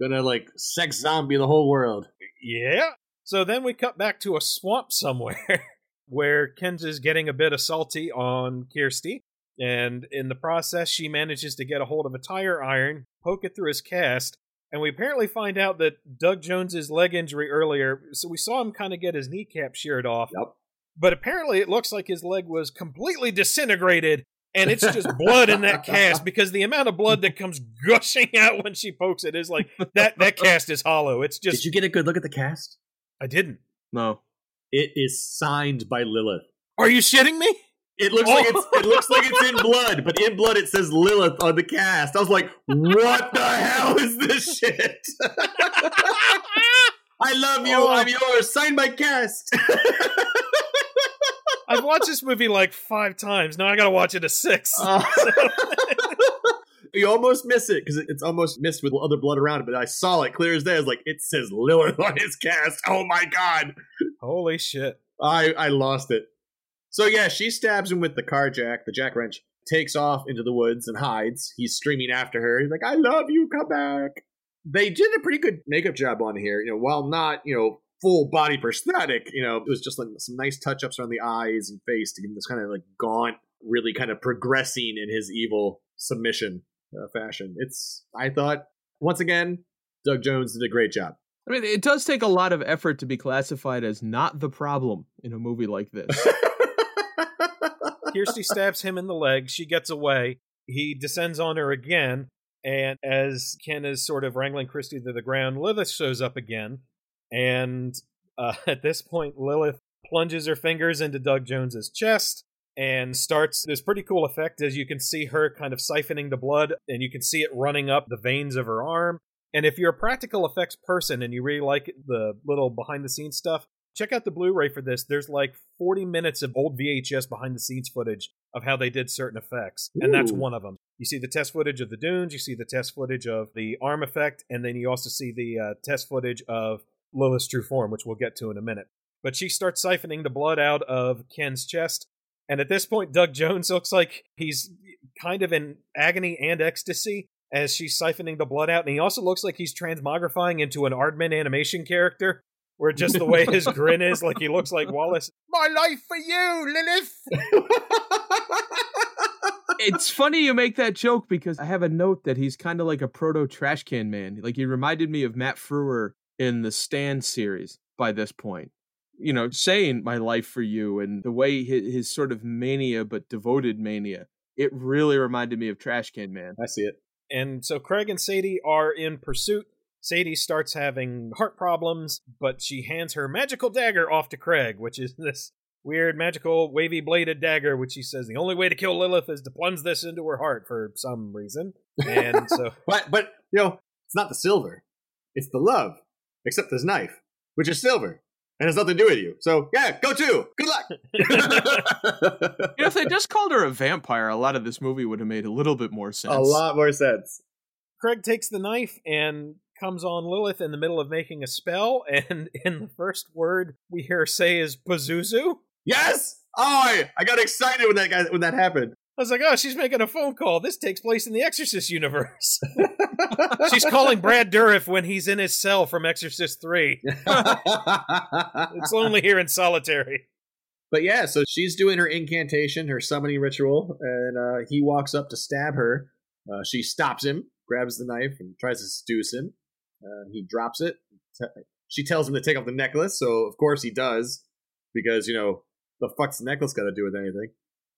Gonna, like, sex zombie the whole world. Yeah. So then we cut back to a swamp somewhere where Ken's is getting a bit of salty on Kirsty. And in the process, she manages to get a hold of a tire iron, poke it through his cast. And we apparently find out that Doug Jones's leg injury earlier, so we saw him kind of get his kneecap sheared off. Yep. But apparently it looks like his leg was completely disintegrated, and it's just blood in that cast, because the amount of blood that comes gushing out when she pokes it is like, that cast is hollow. It's just... Did you get a good look at the cast? I didn't. No. It is signed by Lilith. Are you shitting me? It looks like it's in blood, but in blood it says Lilith on the cast. I was like, what the hell is this shit? I love you, I'm yours, sign my cast. I've watched this movie like 5 times. Now I gotta watch it a 6th. You almost miss it, because it's almost missed with other blood around it, but I saw it clear as day. I was like, it says Lilith on his cast. Oh my god. Holy shit. I lost it. So yeah, she stabs him with the jack wrench, takes off into the woods and hides. He's screaming after her. He's like, I love you, come back. They did a pretty good makeup job on here. You know, while not, you know, full body prosthetic, you know, it was just like some nice touch-ups around the eyes and face to give him this kind of like gaunt, really kind of progressing in his evil submission fashion. I thought, once again, Doug Jones did a great job. I mean, it does take a lot of effort to be classified as not the problem in a movie like this. Kirsty stabs him in the leg. She gets away. He descends on her again. And as Ken is sort of wrangling Kirsty to the ground, Lilith shows up again. And at this point, Lilith plunges her fingers into Doug Jones's chest and starts this pretty cool effect as you can see her kind of siphoning the blood and you can see it running up the veins of her arm. And if you're a practical effects person and you really like the little behind the scenes stuff, check out the Blu-ray for this. There's like 40 minutes of old VHS behind-the-scenes footage of how they did certain effects, and that's one of them. You see the test footage of the dunes, you see the test footage of the arm effect, and then you also see the test footage of Lilith's true form, which we'll get to in a minute. But she starts siphoning the blood out of Ken's chest, and at this point, Doug Jones looks like he's kind of in agony and ecstasy as she's siphoning the blood out, and he also looks like he's transmogrifying into an Aardman animation character. Where just the way his grin is, like he looks like Wallace. My life for you, Lilith! It's funny you make that joke because I have a note that he's kind of like a proto-trash can man. Like he reminded me of Matt Frewer in the Stand series by this point. You know, saying my life for you and the way his sort of mania but devoted mania. It really reminded me of Trash Can Man. I see it. And so Craig and Sadie are in pursuit. Sadie starts having heart problems, but she hands her magical dagger off to Craig, which is this weird, magical, wavy-bladed dagger, which she says the only way to kill Lilith is to plunge this into her heart for some reason. And so, but, you know, it's not the silver. It's the love, except this knife, which is silver, and has nothing to do with you. So, yeah, go to! Good luck! You know, if they just called her a vampire, a lot of this movie would have made a little bit more sense. A lot more sense. Craig takes the knife and comes on Lilith in the middle of making a spell, and in the first word we hear say is Pazuzu. Yes! Oh, I got excited when that happened. I was like, oh, she's making a phone call. This takes place in the Exorcist universe. She's calling Brad Dourif when he's in his cell from Exorcist 3. It's lonely here in solitary. But yeah, so she's doing her incantation, her summoning ritual, and he walks up to stab her. She stops him, grabs the knife, and tries to seduce him. He drops it. She tells him to take off the necklace, so of course he does, because, you know, the fuck's the necklace got to do with anything?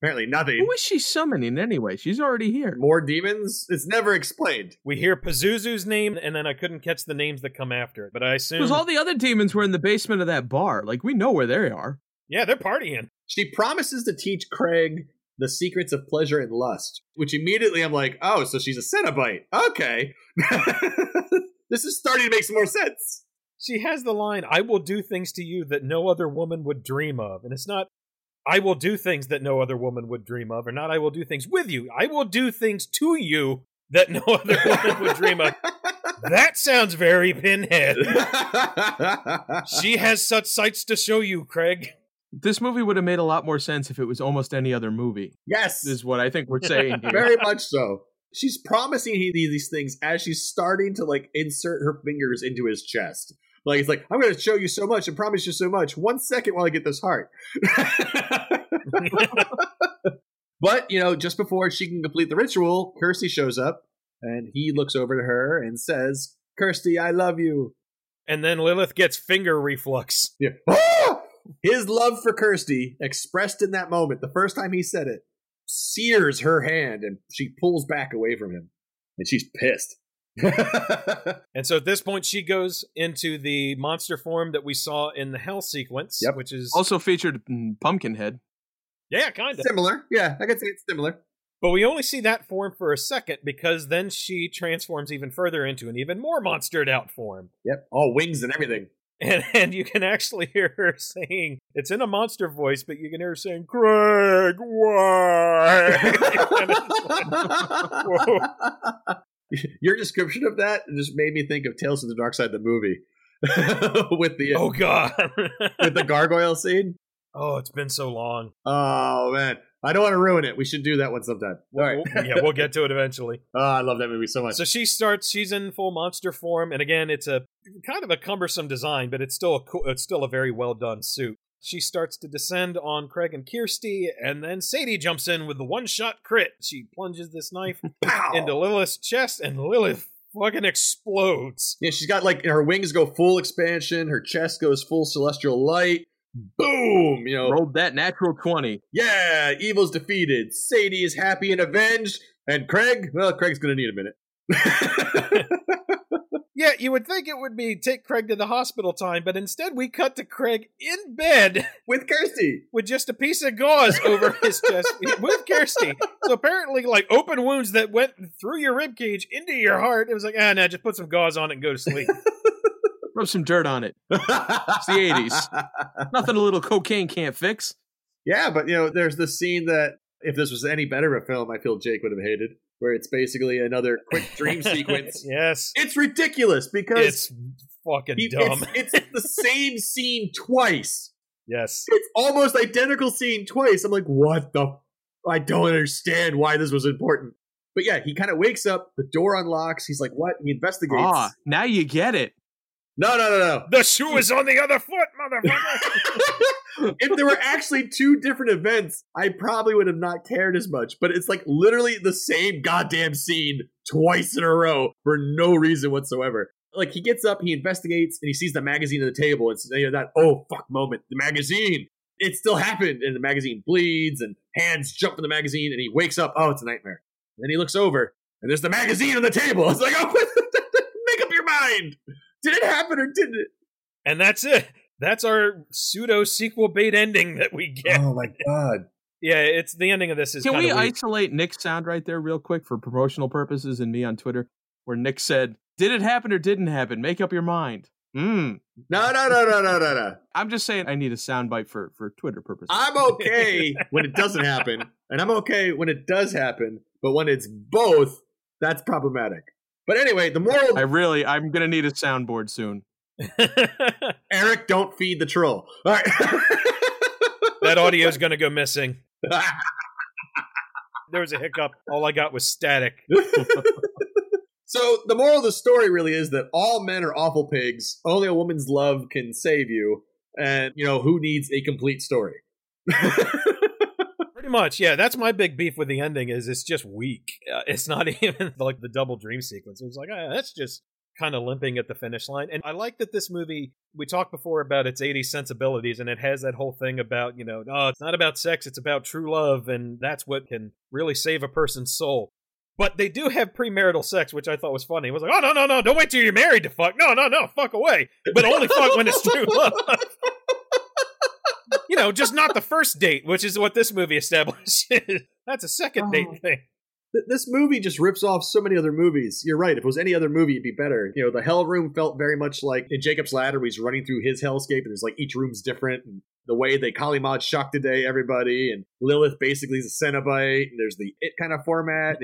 Apparently nothing. Who is she summoning anyway? She's already here. More demons? It's never explained. We hear Pazuzu's name, and then I couldn't catch the names that come after it, but I assume... Because all the other demons were in the basement of that bar. Like, we know where they are. Yeah, they're partying. She promises to teach Craig the secrets of pleasure and lust, which immediately I'm like, oh, so she's a Cenobite. Okay. This is starting to make some more sense. She has the line, I will do things to you that no other woman would dream of. And it's not... I will do things that no other woman would dream of, or not I will do things with you. I will do things to you that no other woman would dream of. That sounds very Pinhead. She has such sights to show you, Craig. This movie would have made a lot more sense if it was almost any other movie. Yes. Is what I think we're saying here. Very much so. She's promising him these things as she's starting to, like, insert her fingers into his chest. Like, it's like, I'm going to show you so much and promise you so much. 1 second while I get this heart. But, you know, just before she can complete the ritual, Kirsty shows up and he looks over to her and says, Kirsty, I love you. And then Lilith gets finger reflux. Yeah. Ah! His love for Kirsty, expressed in that moment, the first time he said it, sears her hand and she pulls back away from him and she's pissed. And so at this point she goes into the monster form that we saw in the hell sequence, yep. Which is also featured in Pumpkinhead. Yeah, kind of similar. Yeah, I could say it's similar, but we only see that form for a second because then she transforms even further into an even more monstered out form. Yep, all wings and everything. And you can actually hear her saying, it's in a monster voice, but you can hear her saying, Craig, why? Your description of that just made me think of Tales from the Dark Side, the movie, with the oh god, with the gargoyle scene. Oh, it's been so long. Oh man, I don't want to ruin it. We should do that one sometime. All right, yeah, we'll get to it eventually. Oh, I love that movie so much. So she starts. She's in full monster form, and again, it's a kind of a cumbersome design, but it's still a very well done suit. She starts to descend on Craig and Kirsty, and then Sadie jumps in with the one-shot crit. She plunges this knife into Lilith's chest, and Lilith fucking explodes. Yeah, she's got, like, her wings go full expansion, her chest goes full celestial light. Boom! You know, rolled that natural 20. Yeah, evil's defeated. Sadie is happy and avenged, and Craig, well, Craig's gonna need a minute. Yeah, you would think it would be take Craig to the hospital time, but instead we cut to Craig in bed. With Kirsty. With just a piece of gauze over his chest. With Kirsty. So apparently, like, open wounds that went through your ribcage into your heart. It was like, ah, no, just put some gauze on it and go to sleep. Rub some dirt on it. It's the 80s. Nothing a little cocaine can't fix. Yeah, but, you know, there's the scene that, if this was any better of a film, I feel Jake would have hated. Where it's basically another quick dream sequence. Yes. It's ridiculous because... It's fucking dumb. It's the same scene twice. Yes. It's almost identical scene twice. I'm like, what the... I don't understand why this was important. But yeah, he kind of wakes up. The door unlocks. He's like, what? He investigates. Ah, now you get it. No. The shoe is on the other foot, motherfucker. If there were actually two different events, I probably would have not cared as much. But it's like literally the same goddamn scene twice in a row for no reason whatsoever. Like, he gets up, he investigates, and he sees the magazine on the table. It's, you know, that, oh, fuck moment. The magazine. It still happened. And the magazine bleeds, and hands jump in the magazine, and he wakes up. Oh, it's a nightmare. And then he looks over, and there's the magazine on the table. It's like, oh, make up your mind. Did it happen or didn't it? And that's it. That's our pseudo-sequel bait ending that we get. Oh, my God. Yeah, it's the ending of this is... Can we isolate Nick's sound right there real quick for promotional purposes and me on Twitter, where Nick said, did it happen or didn't happen? Make up your mind. No. I'm just saying I need a soundbite for Twitter purposes. I'm okay when it doesn't happen, and I'm okay when it does happen, but when it's both, that's problematic. But anyway, the moral... I'm going to need a soundboard soon. Eric, don't feed the troll. All right. That audio is going to go missing. There was a hiccup. All I got was static. So the moral of the story really is that all men are awful pigs. Only a woman's love can save you. And, you know, who needs a complete story? Pretty much, yeah. That's my big beef with the ending is it's just weak. It's not even like the double dream sequence. It was like, that's just kind of limping at the finish line. And I like that this movie, we talked before about its 80s sensibilities, and it has that whole thing about, you know, it's not about sex, it's about true love, and that's what can really save a person's soul. But they do have premarital sex, which I thought was funny. It was like, oh, no, don't wait till you're married to fuck. No, fuck away. But only fuck when it's true love. You know, just not the first date, which is what this movie establishes. That's a second date thing. This movie just rips off so many other movies. You're right. If it was any other movie, it'd be better. You know, the Hell Room felt very much like in Jacob's Ladder, where he's running through his hellscape, and there's like each room's different. And the way that Kali-Mod shocked today everybody, and Lilith basically is a Cenobite, and there's the It kind of format.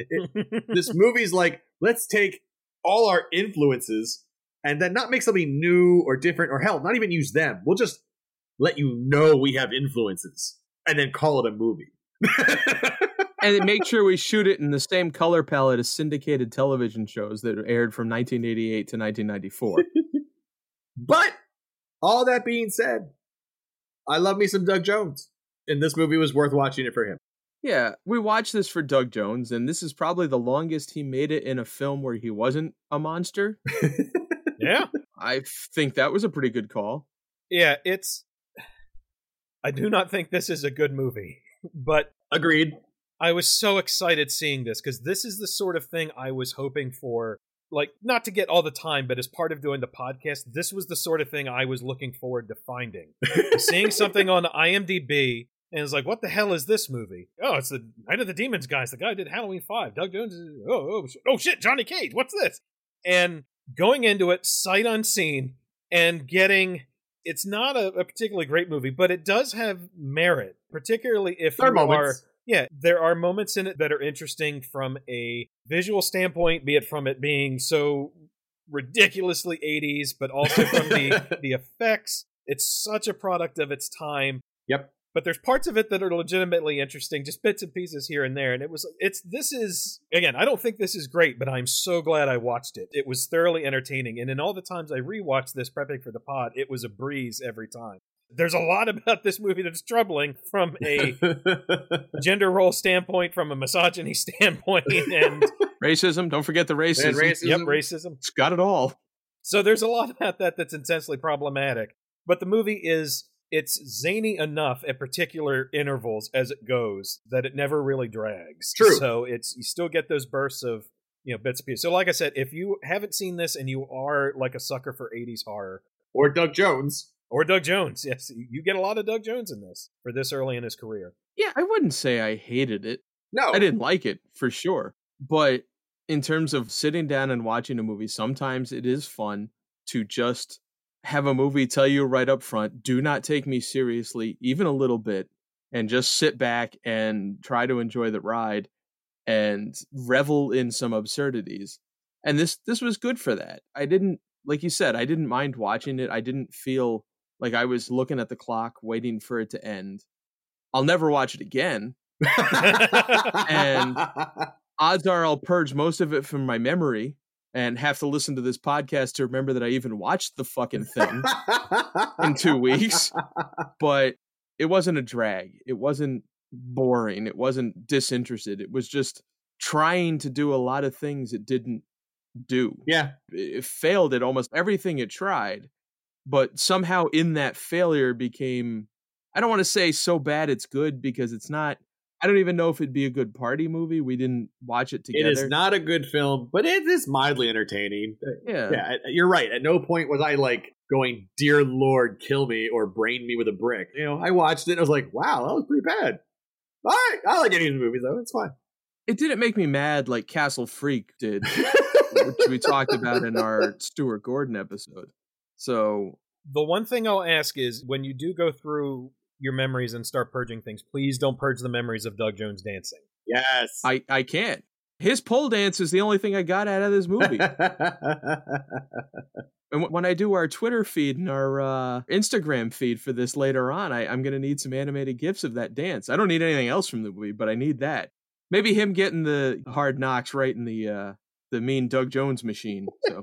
This movie's like, let's take all our influences and then not make something new or different, or hell, not even use them. We'll just let you know we have influences and then call it a movie. And make sure we shoot it in the same color palette as syndicated television shows that aired from 1988 to 1994. But all that being said, I love me some Doug Jones, and this movie was worth watching it for him. Yeah, we watched this for Doug Jones, and this is probably the longest he made it in a film where he wasn't a monster. Yeah. I think that was a pretty good call. Yeah, I do not think this is a good movie, but... Agreed. I was so excited seeing this, because this is the sort of thing I was hoping for, like, not to get all the time, but as part of doing the podcast, this was the sort of thing I was looking forward to finding. Seeing something on IMDb, and it's like, what the hell is this movie? Oh, it's the Night of the Demons guys, the guy who did Halloween 5, Doug Jones, oh shit, Johnny Cage, what's this? And going into it, sight unseen, and getting... It's not a particularly great movie, but it does have merit, particularly if there are moments in it that are interesting from a visual standpoint, be it from it being so ridiculously 80s, but also from the effects. It's such a product of its time. Yep. But there's parts of it that are legitimately interesting, just bits and pieces here and there. And again, I don't think this is great, but I'm so glad I watched it. It was thoroughly entertaining. And in all the times I rewatched this prepping for the pod, it was a breeze every time. There's a lot about this movie that's troubling from a gender role standpoint, from a misogyny standpoint, and racism. Don't forget the racism. Yep, racism. It's got it all. So there's a lot about that that's intensely problematic. But the movie is... It's zany enough at particular intervals as it goes that it never really drags. True. So you still get those bursts of, you know, bits and pieces. So like I said, if you haven't seen this and you are like a sucker for 80s horror. Or Doug Jones. Yes. You get a lot of Doug Jones in this for this early in his career. Yeah, I wouldn't say I hated it. No. I didn't like it for sure. But in terms of sitting down and watching a movie, sometimes it is fun to just... have a movie tell you right up front, do not take me seriously, even a little bit, and just sit back and try to enjoy the ride and revel in some absurdities. And this was good for that. I didn't, like you said, I didn't mind watching it. I didn't feel like I was looking at the clock waiting for it to end. I'll never watch it again. And odds are I'll purge most of it from my memory and have to listen to this podcast to remember that I even watched the fucking thing in 2 weeks. But it wasn't a drag. It wasn't boring. It wasn't disinterested. It was just trying to do a lot of things it didn't do. Yeah. It failed at almost everything it tried. But somehow in that failure became, I don't want to say so bad it's good, because it's not. I don't even know if it'd be a good party movie. We didn't watch it together. It is not a good film, but it is mildly entertaining. Yeah, you're right. At no point was I like going, dear Lord, kill me or brain me with a brick. You know, I watched it and I was like, wow, that was pretty bad. All right. I like any of the movies though. It's fine. It didn't make me mad like Castle Freak did, which we talked about in our Stuart Gordon episode. So the one thing I'll ask is when you do go through your memories and start purging things, please don't purge the memories of Doug Jones dancing. Yes. I can't. His pole dance is the only thing I got out of this movie. And when I do our Twitter feed and our Instagram feed for this later on, I'm going to need some animated GIFs of that dance. I don't need anything else from the movie, but I need that. Maybe him getting the hard knocks right in the mean Doug Jones machine. So,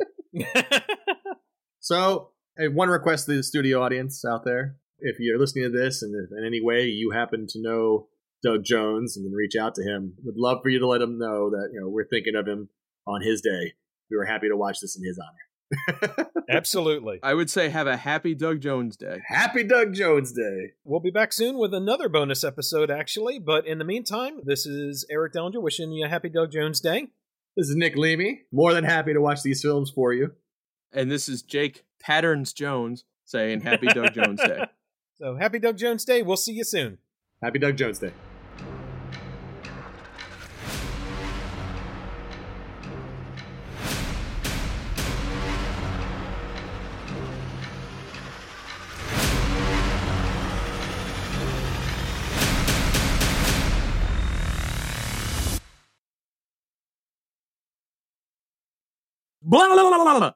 so one request to the studio audience out there. If you're listening to this and if in any way you happen to know Doug Jones and then reach out to him, would love for you to let him know that, you know, we're thinking of him on his day. We were happy to watch this in his honor. Absolutely. I would say have a happy Doug Jones Day. Happy Doug Jones Day. We'll be back soon with another bonus episode, actually. But in the meantime, this is Eric Dellinger wishing you a happy Doug Jones Day. This is Nick Leamy. More than happy to watch these films for you. And this is Jake Patterns Jones saying happy Doug Jones Day. So happy Doug Jones Day. We'll see you soon. Happy Doug Jones Day. Blah, blah, blah, blah, blah.